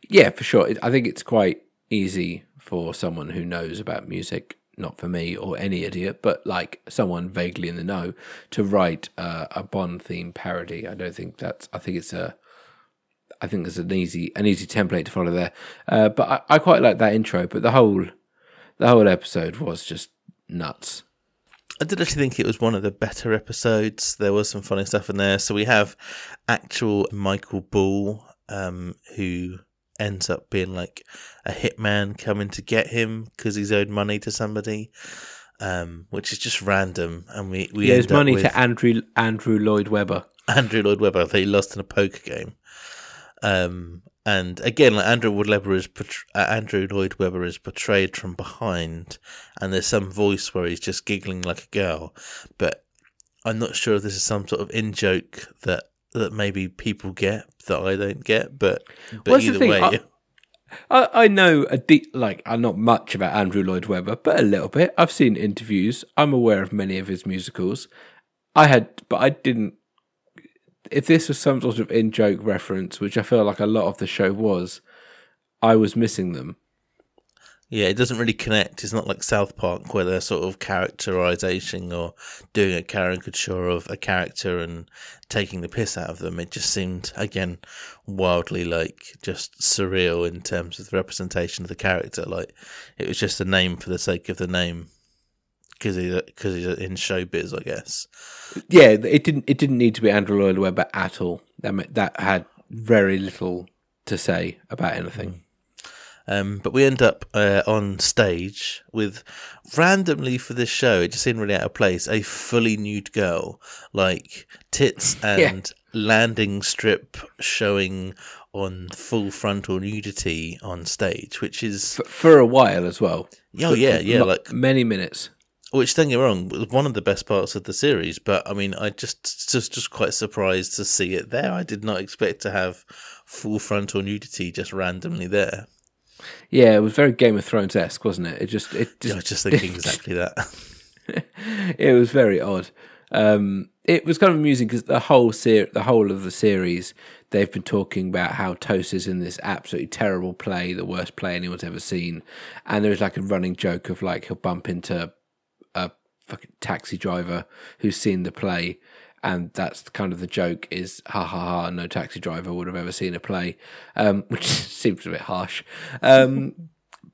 Yeah, for sure. I think it's quite easy for someone who knows about music. Not for me or any idiot, but like someone vaguely in the know to write uh, a Bond theme parody. I don't think that's. I think it's a. I think there's an easy an easy template to follow there. Uh, but I, I quite like that intro. But the whole, the whole episode was just nuts. I did actually think it was one of the better episodes. There was some funny stuff in there. So we have actual Michael Ball, um, who. ends up being like a hitman coming to get him because he's owed money to somebody, um, which is just random. And we we yeah, owes money to Andrew Andrew Lloyd Webber. Andrew Lloyd Webber that he lost in a poker game. Um, and again, like Andrew Lloyd Webber is uh, Andrew Lloyd Webber is portrayed from behind, and there's some voice where he's just giggling like a girl. But I'm not sure if this is some sort of in joke that that maybe people get that I don't get, but, but well, either way. I, I, I know a deep, like, I'm not much about Andrew Lloyd Webber, but a little bit. I've seen interviews. I'm aware of many of his musicals. I had, but I didn't. If this was some sort of in-joke reference, which I feel like a lot of the show was, I was missing them. Yeah, it doesn't really connect. It's not like South Park where they're sort of characterising or doing a caricature of a character and taking the piss out of them. It just seemed, again, wildly, like, just surreal in terms of the representation of the character. Like, it was just a name for the sake of the name. Because he's, he's in showbiz, I guess. Yeah, it didn't it didn't need to be Andrew Lloyd Webber at all. That that had very little to say about anything. Um, but we end up uh, on stage with, randomly for this show, it just seemed really out of place, a fully nude girl. Like, tits and yeah. landing strip showing on full frontal nudity on stage, which is... For, for a while as well. Oh, for, yeah, yeah. Like many minutes. Which, don't get me wrong, was one of the best parts of the series. But, I mean, I just just just quite surprised to see it there. I did not expect to have full frontal nudity just randomly there. Yeah, it was very Game of Thrones-esque, wasn't it? It just, it just, I was just thinking exactly that. It was very odd. Um, it was kind of amusing because the whole ser- the whole of the series, they've been talking about how Toast is in this absolutely terrible play, the worst play anyone's ever seen. And there's like a running joke of like he'll bump into a fucking taxi driver who's seen the play, and that's kind of the joke is, ha ha ha, no taxi driver would have ever seen a play, um, which seems a bit harsh. Um,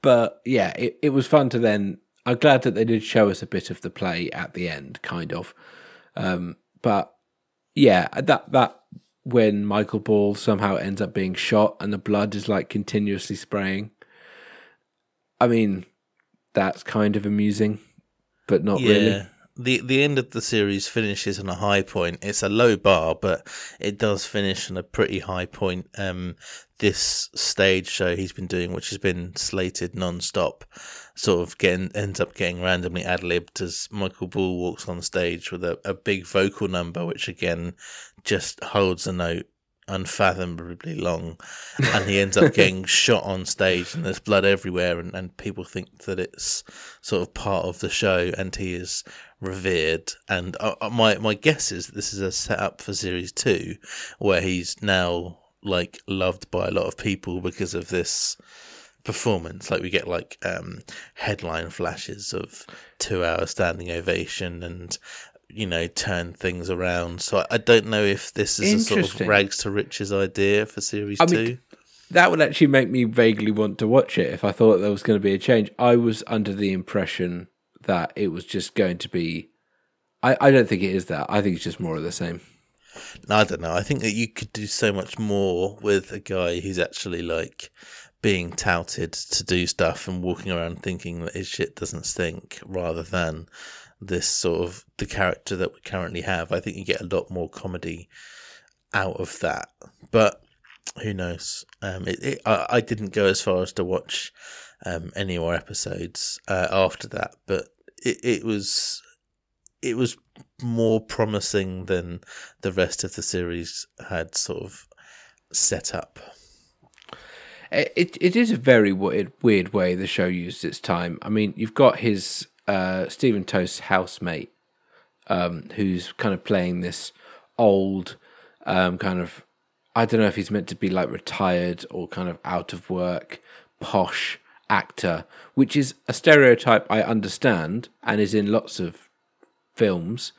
but yeah, it, it was fun to then, I'm glad that they did show us a bit of the play at the end, kind of. Um, but yeah, that that when Michael Ball somehow ends up being shot and the blood is like continuously spraying, I mean, that's kind of amusing. But not yeah. really. The the end of the series finishes on a high point. It's a low bar, but it does finish on a pretty high point. Um, this stage show he's been doing, which has been slated non-stop, sort of getting ends up getting randomly ad-libbed as Michael Ball walks on stage with a, a big vocal number, which again just holds a note unfathomably long, and he ends up getting shot on stage and there's blood everywhere, and, and people think that it's sort of part of the show and he is revered. And uh, my my guess is that this is a setup for series two, where he's now like loved by a lot of people because of this performance. Like we get like um headline flashes of two hour standing ovation and, you know, turn things around. So I don't know if this is a sort of rags to riches idea for series I two. Mean, that would actually make me vaguely want to watch it if I thought there was going to be a change. I was under the impression that it was just going to be... I, I don't think it is that. I think it's just more of the same. No, I don't know. I think that you could do so much more with a guy who's actually like being touted to do stuff and walking around thinking that his shit doesn't stink, rather than this sort of the character that we currently have. I think you get a lot more comedy out of that, but who knows? Um, it, it, I, I didn't go as far as to watch um, any more episodes uh, after that, but it, it was it was more promising than the rest of the series had sort of set up. It it is a very weird, weird way the show used its time. I mean, you've got his. Uh, Stephen Toast's housemate, um, who's kind of playing this old um, kind of, I don't know if he's meant to be like retired or kind of out of work, posh actor, which is a stereotype I understand and is in lots of films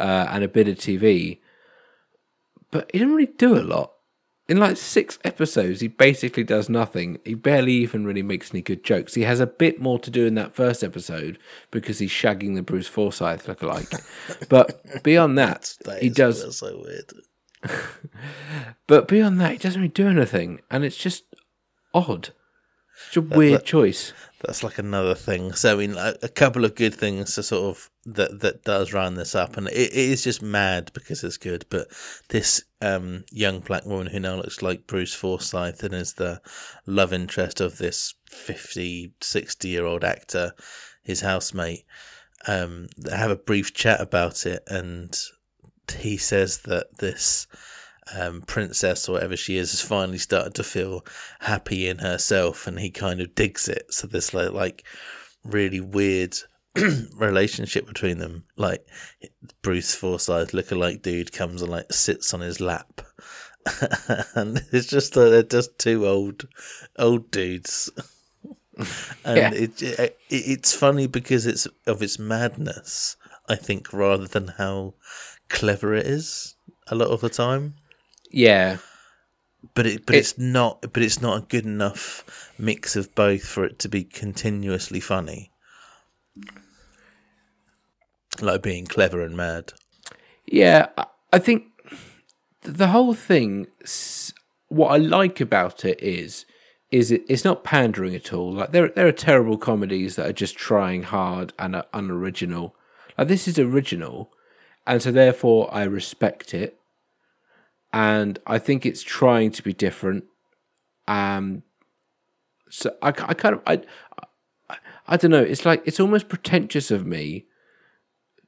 uh, and a bit of T V, but he didn't really do a lot. In like six episodes, he basically does nothing. He barely even really makes any good jokes. He has a bit more to do in that first episode because he's shagging the Bruce Forsyth lookalike. But beyond that, that he does... That's so weird. But beyond that, he doesn't really do anything. And it's just odd. Such a that's weird like, choice. That's like another thing. So, I mean, a, a couple of good things to sort of... that that does round this up, and it, it is just mad because it's good, but this um young black woman who now looks like Bruce Forsyth and is the love interest of this fifty, sixty year old actor, his housemate, um they have a brief chat about it, and he says that this um, princess or whatever she is has finally started to feel happy in herself, and he kind of digs it. So there's like, like really weird relationship between them. Like Bruce Forsyth lookalike dude comes and like sits on his lap. And it's just like they're just two old old dudes. And yeah. it, it it's funny because it's of its madness, I think, rather than how clever it is a lot of the time. Yeah. But it but it, it's not but it's not a good enough mix of both for it to be continuously funny. Like being clever and mad. Yeah, I think the whole thing, what I like about it is is it, it's not pandering at all. Like there there are terrible comedies that are just trying hard and are unoriginal. Like this is original, and so therefore I respect it. And I think it's trying to be different. Um, so I, I kind of I, I I don't know. It's like it's almost pretentious of me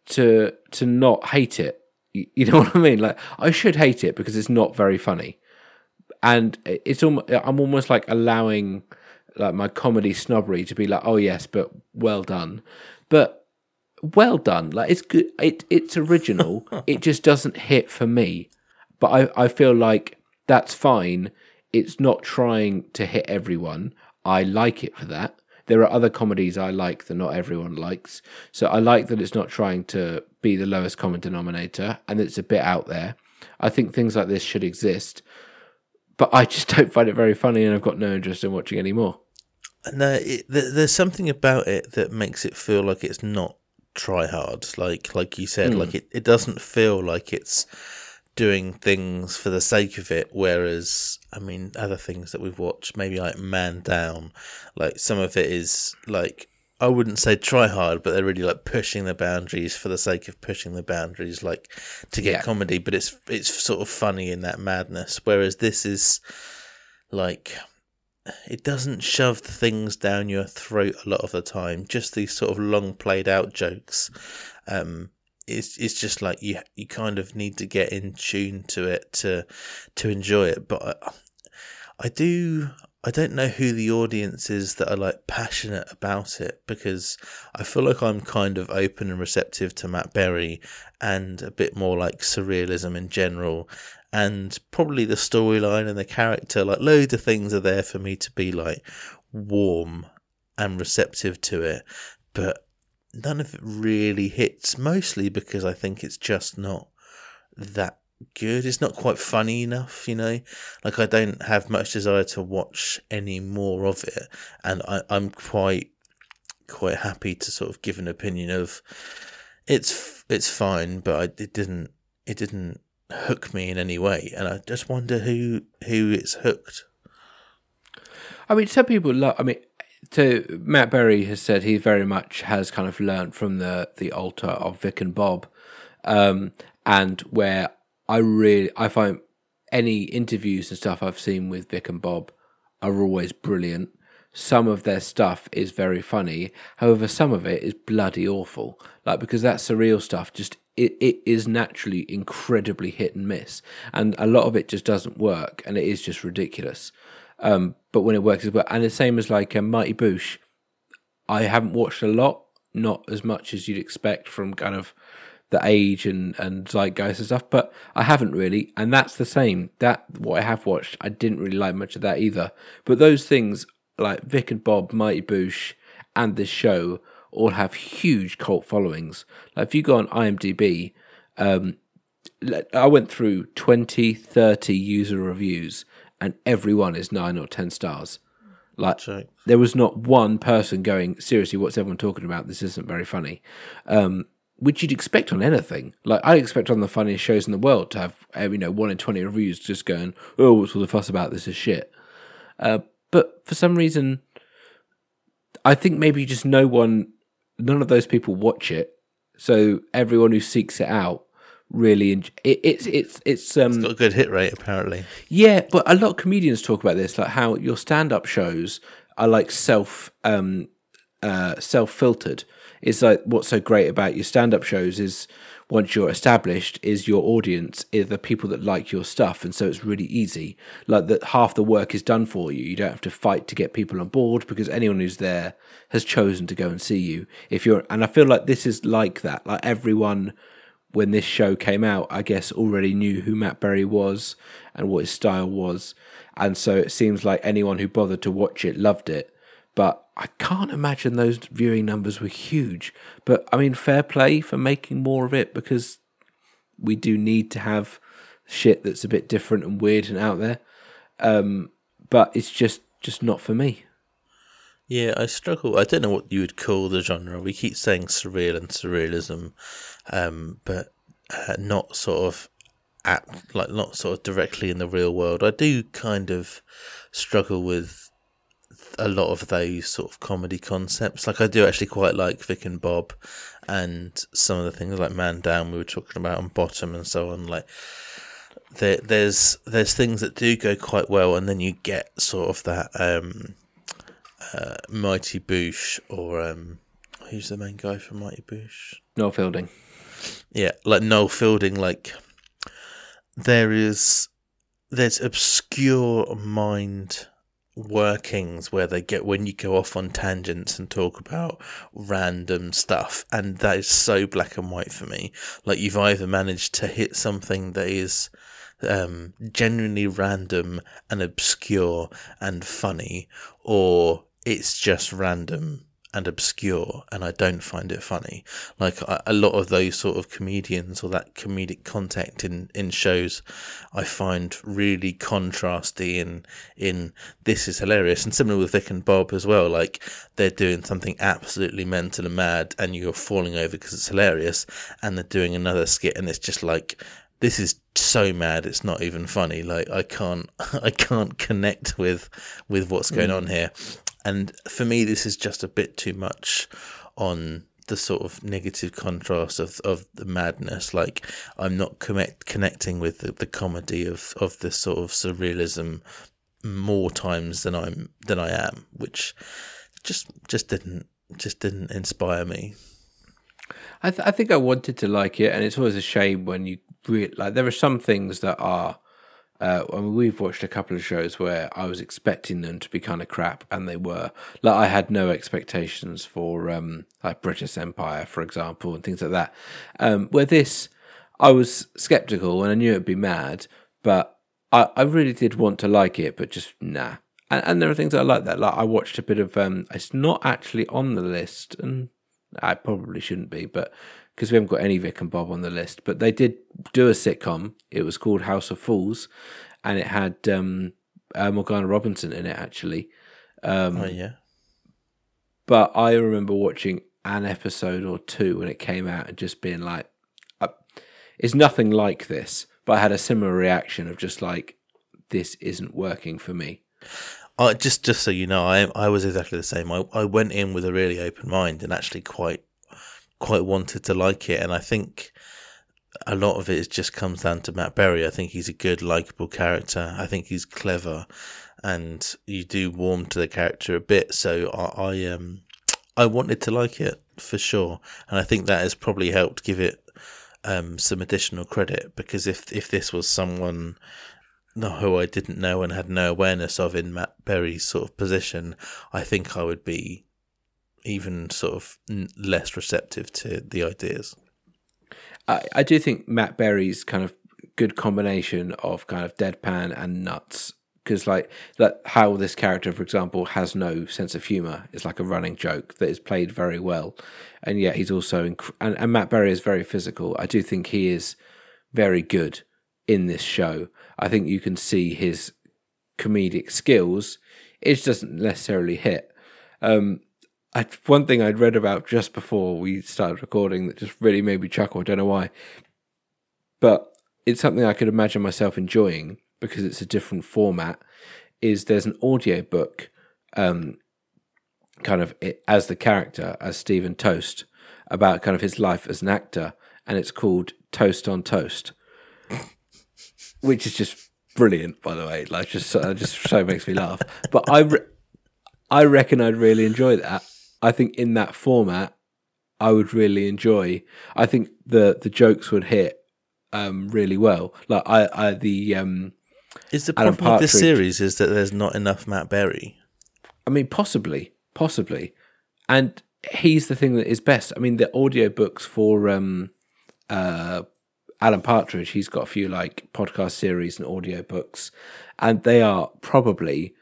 to to not hate it. You know what I mean? Like I should hate it because it's not very funny, and it's almost, I'm almost like allowing like my comedy snobbery to be like, oh yes, but well done, but well done. Like it's good, it it's original. It just doesn't hit for me, but I I feel like that's fine. It's not trying to hit everyone. I like it for that. There are other comedies I like that not everyone likes, so I like that it's not trying to be the lowest common denominator, and it's a bit out there. I think things like this should exist, but I just don't find it very funny, and I've got no interest in watching anymore. No, it, there's something about it that makes it feel like it's not try hard, like like you said, mm. like it, it doesn't feel like it's doing things for the sake of it, whereas I mean other things that we've watched, maybe like Man Down, like some of it is like, I wouldn't say try hard, but they're really like pushing the boundaries for the sake of pushing the boundaries, like to get yeah. comedy, but it's it's sort of funny in that madness, whereas this is like, it doesn't shove the things down your throat a lot of the time, just these sort of long played out jokes. um It's it's just like you you kind of need to get in tune to it to to enjoy it. But I, I do I don't know who the audience is that are like passionate about it, because I feel like I'm kind of open and receptive to Matt Berry and a bit more like surrealism in general, and probably the storyline and the character, like loads of things are there for me to be like warm and receptive to it, but none of it really hits, mostly because I think it's just not that good. It's not quite funny enough, you know? Like, I don't have much desire to watch any more of it, and I, I'm quite quite happy to sort of give an opinion of it's it's fine, but I, it didn't it didn't hook me in any way, and I just wonder who who it's hooked. I mean, some people love... I mean. So Matt Berry has said he very much has kind of learnt from the, the altar of Vic and Bob, um, and where I really I find any interviews and stuff I've seen with Vic and Bob are always brilliant. Some of their stuff is very funny, however, some of it is bloody awful. Like because that surreal stuff just it, it is naturally incredibly hit and miss, and a lot of it just doesn't work, and it is just ridiculous. Um, but when it works as well, and the same as like a Mighty Boosh, I haven't watched a lot, not as much as you'd expect from kind of the age and and zeitgeist and stuff, but I haven't really, and that's the same. That what I have watched, I didn't really like much of that either. But those things like Vic and Bob, Mighty Boosh, and this show all have huge cult followings. Like if you go on IMDb, um, I went through twenty, thirty user reviews, and everyone is nine or ten stars. Like Check. There was not one person going, seriously, what's everyone talking about? This isn't very funny, um, which you'd expect on anything. Like I expect on the funniest shows in the world to have, you know, one in twenty reviews just going, oh, what's all the fuss about? This is shit. Uh, but for some reason, I think maybe just no one, none of those people watch it. So everyone who seeks it out really enjoy. It, it's it's it's um it's got a good hit rate apparently. Yeah, but a lot of comedians talk about this, like how your stand-up shows are like self um uh self-filtered. It's like what's so great about your stand-up shows is once you're established is your audience is the people that like your stuff, and so it's really easy. Like that, half the work is done for you. You don't have to fight to get people on board because anyone who's there has chosen to go and see you. If you're, and I feel like this is like that. Like everyone, when this show came out, I guess already knew who Matt Berry was and what his style was, and so it seems like anyone who bothered to watch it loved it. But I can't imagine those viewing numbers were huge. But, I mean, fair play for making more of it, because we do need to have shit that's a bit different and weird and out there. Um, but it's just, just not for me. Yeah, I struggle. I don't know what you would call the genre. We keep saying surreal and surrealism, um, but uh, not sort of at, like not sort of directly in the real world. I do kind of struggle with a lot of those sort of comedy concepts. Like I do actually quite like Vic and Bob and some of the things like Man Down we were talking about and Bottom and so on. Like there, there's there's things that do go quite well, and then you get sort of that um, uh, Mighty Boosh or um, who's the main guy from Mighty Boosh? Noel Fielding. Yeah, like Noel Fielding. Like there is there's obscure mind workings where they get when you go off on tangents and talk about random stuff, and that is so black and white for me. Like you've either managed to hit something that is um genuinely random and obscure and funny, or it's just random and obscure and I don't find it funny. Like I, a lot of those sort of comedians or that comedic content in, in shows I find really contrasty in in this is hilarious, and similar with Vic and Bob as well. Like they're doing something absolutely mental and mad and you're falling over because it's hilarious, and they're doing another skit and it's just like, this is so mad it's not even funny. Like I can't I can't connect with with what's going mm. on here. And for me, this is just a bit too much on the sort of negative contrast of of the madness. Like, I'm not connect, connecting with the, the comedy of, of this sort of surrealism more times than I'm than I am, which just just didn't just didn't inspire me. I th- I think I wanted to like it, and it's always a shame when you re- like. There are some things that are. Uh, I mean, we've watched a couple of shows where I was expecting them to be kind of crap, and they were. Like, I had no expectations for, um, like, British Empire, for example, and things like that. Um, where this, I was sceptical, and I knew it'd be mad, but I, I really did want to like it, but just nah. And, and there are things I like that. Like, I watched a bit of, um, it's not actually on the list, and I probably shouldn't be, but because we haven't got any Vic and Bob on the list, but they did do a sitcom. It was called House of Fools, and it had um, uh, Morgana Robinson in it, actually. Um, oh, yeah. But I remember watching an episode or two when it came out and just being like, it's nothing like this, but I had a similar reaction of just like, this isn't working for me. Uh, just just so you know, I I was exactly the same. I, I went in with a really open mind and actually quite quite wanted to like it. And I think a lot of it just comes down to Matt Berry. I think he's a good, likeable character. I think he's clever, and you do warm to the character a bit. So I, I um I wanted to like it for sure, and I think that has probably helped give it um some additional credit, because if if this was someone who I didn't know and had no awareness of in Matt Berry's sort of position, I think I would be even sort of less receptive to the ideas. I, I do think Matt Berry's kind of good combination of kind of deadpan and nuts, because like that, how this character, for example, has no sense of humour is like a running joke that is played very well, and yet he's also inc- and, and Matt Berry is very physical. I do think he is very good in this show. I think you can see his comedic skills. It doesn't necessarily hit. Um, I, one thing I'd read about just before we started recording that just really made me chuckle, I don't know why, but it's something I could imagine myself enjoying because it's a different format, is there's an audiobook um, kind of it, as the character, as Stephen Toast, about kind of his life as an actor, and it's called Toast on Toast. Which is just brilliant, by the way. Like, just uh, just so makes me laugh. But I, re- I reckon I'd really enjoy that. I think in that format, I would really enjoy. I think the the jokes would hit um, really well. Like I, I the um, is the problem with this series is that there's not enough Matt Berry. I mean, possibly, possibly, and he's the thing that is best. I mean, the audiobooks for um, uh, Alan Partridge, he's got a few like podcast series and audiobooks, and they are probably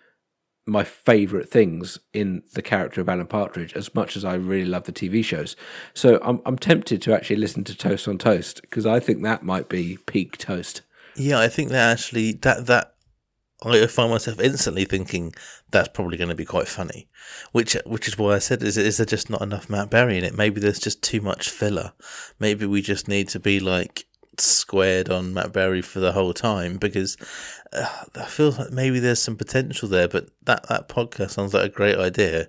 my favourite things in the character of Alan Partridge, as much as I really love the T V shows. So I'm I'm tempted to actually listen to Toast on Toast, because I think that might be peak Toast. Yeah, I think that actually, that, that I find myself instantly thinking that's probably going to be quite funny, which which is why I said, is, is there just not enough Matt Berry in it? Maybe there's just too much filler. Maybe we just need to be like squared on Matt Berry for the whole time, because uh, I feel like maybe there's some potential there, but that, that podcast sounds like a great idea.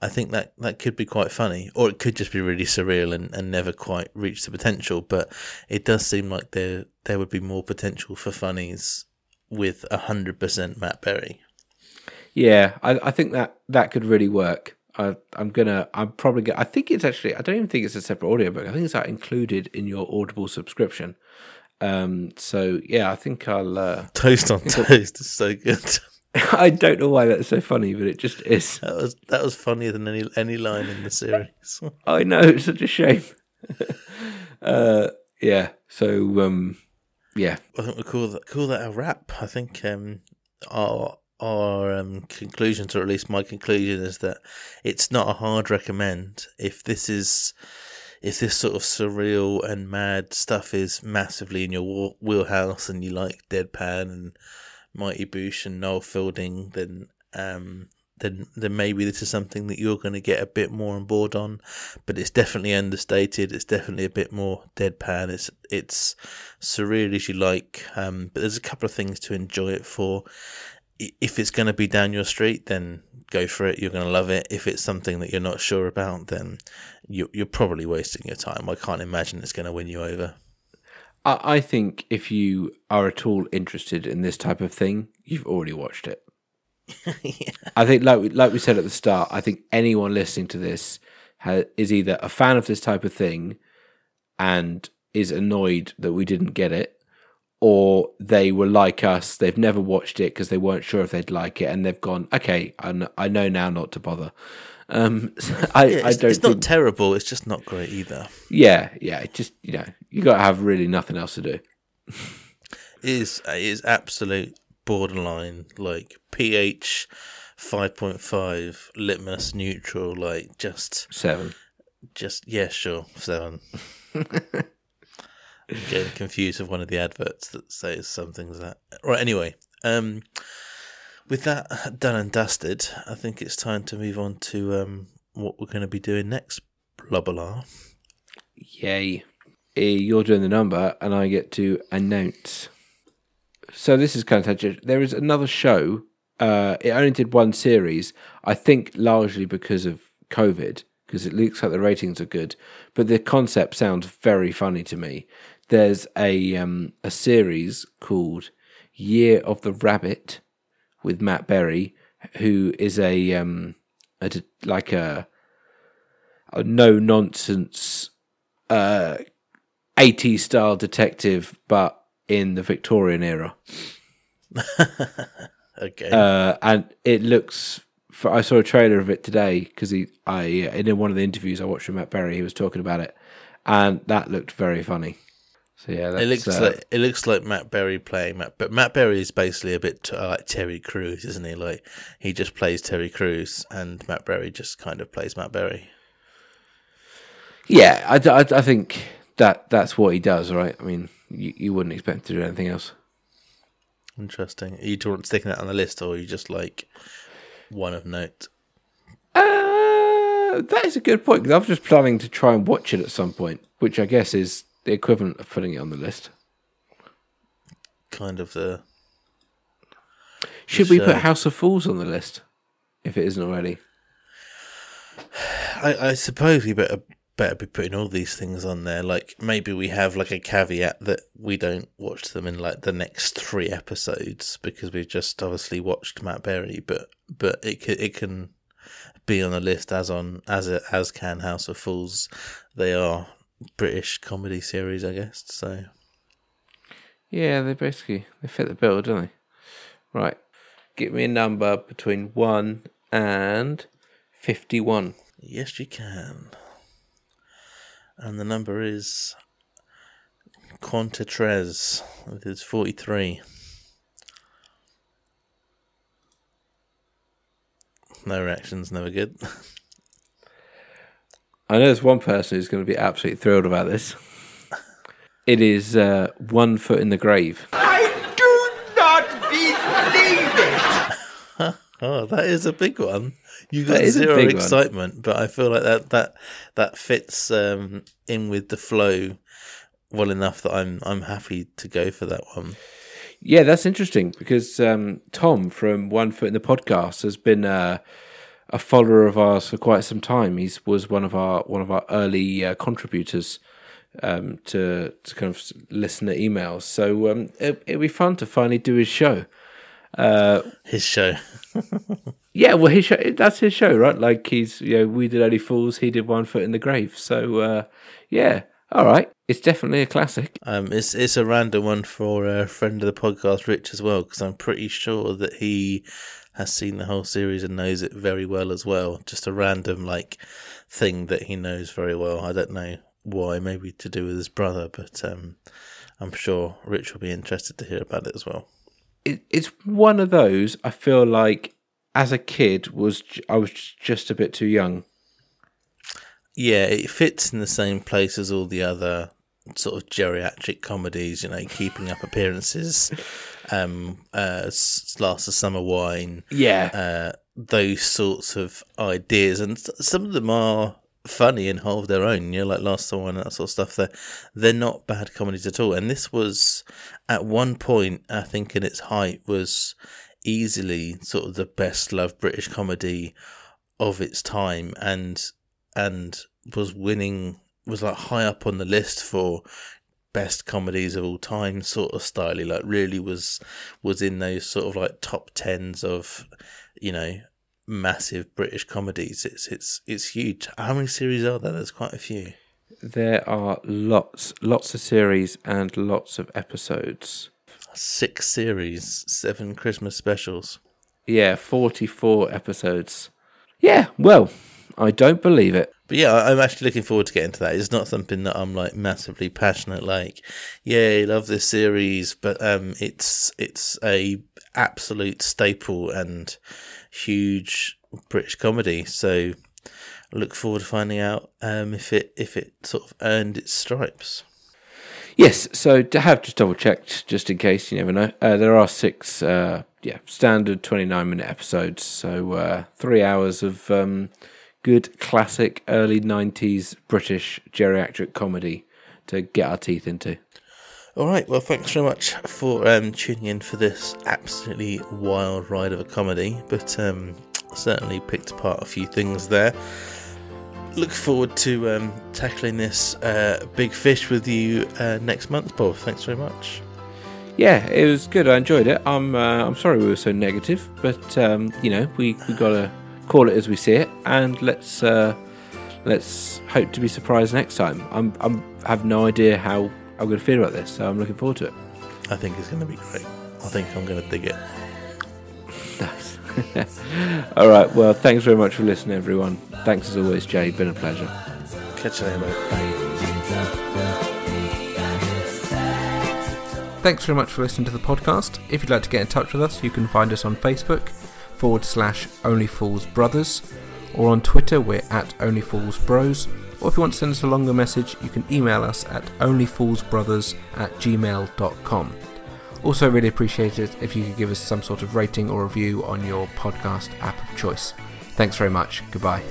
I think that, that could be quite funny, or it could just be really surreal and, and never quite reach the potential, but it does seem like there there would be more potential for funnies with one hundred percent Matt Berry. Yeah, I, I think that, that could really work. I, I'm gonna. I'm probably gonna. I think it's actually. I don't even think it's a separate audiobook. I think it's like included in your Audible subscription. Um. So yeah, I think I'll uh, Toast on Toast is so good. I don't know why that's so funny, but it just is. That was that was funnier than any any line in the series. I know, it's such a shame. uh. Yeah. So um. Yeah. I think we we'll call that call that a wrap. I think um. Our Our um, conclusions, or at least my conclusion, is that it's not a hard recommend. If this is, if this sort of surreal and mad stuff is massively in your wheelhouse, and you like Deadpan and Mighty Boosh and Noel Fielding, then um, then then maybe this is something that you're going to get a bit more on board on. But it's definitely understated. It's definitely a bit more Deadpan. It's it's surreal as you like. Um, but there's a couple of things to enjoy it for. If it's going to be down your street, then go for it. You're going to love it. If it's something that you're not sure about, then you, you're probably wasting your time. I can't imagine it's going to win you over. I think if you are at all interested in this type of thing, you've already watched it. Yeah. I think, like, like we said at the start, I think anyone listening to this has, is either a fan of this type of thing and is annoyed that we didn't get it, or they were like us, they've never watched it because they weren't sure if they'd like it, and they've gone, okay, I know now not to bother. Um, so I, yeah, I don't. It's not think... terrible. It's just not great either. Yeah, yeah. It just, you know, you got to have really nothing else to do. it is it is absolute borderline, like pH five point five, litmus neutral, like just seven. Just yeah, sure, seven. I'm getting confused with one of the adverts that says something like that. Right, anyway, um, with that done and dusted, I think it's time to move on to um, what we're going to be doing next, blah, blah, blah. Yay. You're doing the number, and I get to announce. So this is kind of touchy. There is another show. Uh, it only did one series, I think largely because of COVID, because it looks like the ratings are good. But the concept sounds very funny to me. There's a um, a series called Year of the Rabbit with Matt Berry, who is a um a, like a, a no nonsense uh eighties style detective, but in the Victorian era. Okay. Uh, and it looks. For, I saw a trailer of it today because he, I in one of the interviews I watched with Matt Berry, he was talking about it, and that looked very funny. So yeah, that's, it looks uh, like it looks like Matt Berry playing Matt, but Matt Berry is basically a bit uh, like Terry Crews, isn't he? Like he just plays Terry Crews, and Matt Berry just kind of plays Matt Berry. Yeah, I, I, I think that that's what he does, right? I mean, you, you wouldn't expect him to do anything else. Interesting. Are you sticking that on the list, or are you just like? One of note. Uh, that is a good point, because I was just planning to try and watch it at some point, which I guess is the equivalent of putting it on the list. Kind of the... Should the we show. Put House of Fools on the list, if it isn't already? I, I suppose we better better be putting all these things on there. Like, maybe we have like a caveat that we don't watch them in like the next three episodes, because we've just obviously watched Matt Berry, but but it can, it can be on a list as on as a, as can House of Fools. They are British comedy series, I guess. So yeah, they basically they fit the bill, don't they? Right, give me a number between one and fifty-one. Yes, you can. And the number is Quantitrez. It is forty-three. No reactions, never good. I know there's one person who's going to be absolutely thrilled about this. It is uh, One Foot in the Grave. I do not believe it! Oh, that is a big one. You got zero excitement, one. But I feel like that that that fits um, in with the flow well enough that I'm I'm happy to go for that one. Yeah, that's interesting because um, Tom from One Foot in the Podcast has been uh, a follower of ours for quite some time. He was one of our one of our early uh, contributors um, to to kind of listener emails. So um, it, it'd be fun to finally do his show. Uh, his show. Yeah, well, his show, that's his show, right? Like, he's, you know, we did Only Fools, he did One Foot in the Grave. So, uh, yeah, all right. It's definitely a classic. Um, It's it's a random one for a friend of the podcast, Rich, as well, because I'm pretty sure that he has seen the whole series and knows it very well as well. Just a random, like, thing that he knows very well. I don't know why, maybe to do with his brother, but um, I'm sure Rich will be interested to hear about it as well. It, it's one of those, I feel like, as a kid, was I was just a bit too young. Yeah, it fits in the same place as all the other sort of geriatric comedies, you know, Keeping Up Appearances, um, uh, Last of Summer Wine. Yeah. Uh, those sorts of ideas. And some of them are funny and hold their own, you know, like Last Summer Wine and that sort of stuff. They're, they're not bad comedies at all. And this was, at one point, I think in its height, was easily sort of the best loved British comedy of its time, and and was winning, was like high up on the list for best comedies of all time sort of style. Like really was was in those sort of like top tens of, you know, massive British comedies. It's it's it's huge. How many series are there? There's quite a few. There are lots, lots of series and lots of episodes. Six series, seven Christmas specials. Yeah, forty-four episodes. Yeah, well, I don't believe it. But yeah, I'm actually looking forward to getting to that. It's not something that I'm like massively passionate, like, yay, love this series, but um, it's it's a absolute staple and huge British comedy. So I look forward to finding out um if it if it sort of earned its stripes. Yes, so to have just double-checked, just in case, you never know. Uh, there are six uh, yeah, standard twenty-nine minute episodes, so uh, three hours of um, good, classic, early nineties British geriatric comedy to get our teeth into. All right, well, thanks very much for um, tuning in for this absolutely wild ride of a comedy, but um, certainly picked apart a few things there. Look forward to um, tackling this uh, big fish with you uh, next month, Bob. Thanks very much. Yeah, it was good. I enjoyed it. I'm uh, I'm sorry we were so negative, but um, you know we we gotta call it as we see it, and let's uh, let's hope to be surprised next time. I'm I'm have no idea how I'm gonna feel about this, so I'm looking forward to it. I think it's gonna be great. I think I'm gonna dig it. Nice. All right, well, thanks very much for listening, everyone. Thanks as always, Jay. Been a pleasure. Catch you later, mate. Bye. Thanks very much for listening to the podcast. If you'd like to get in touch with us, you can find us on Facebook, forward slash Only Fools Brothers, or on Twitter, we're at Only Fools Bros. Or if you want to send us a longer message, you can email us at onlyfoolsbrothers at gmail dot com. Also, really appreciate it if you could give us some sort of rating or review on your podcast app of choice. Thanks very much. Goodbye.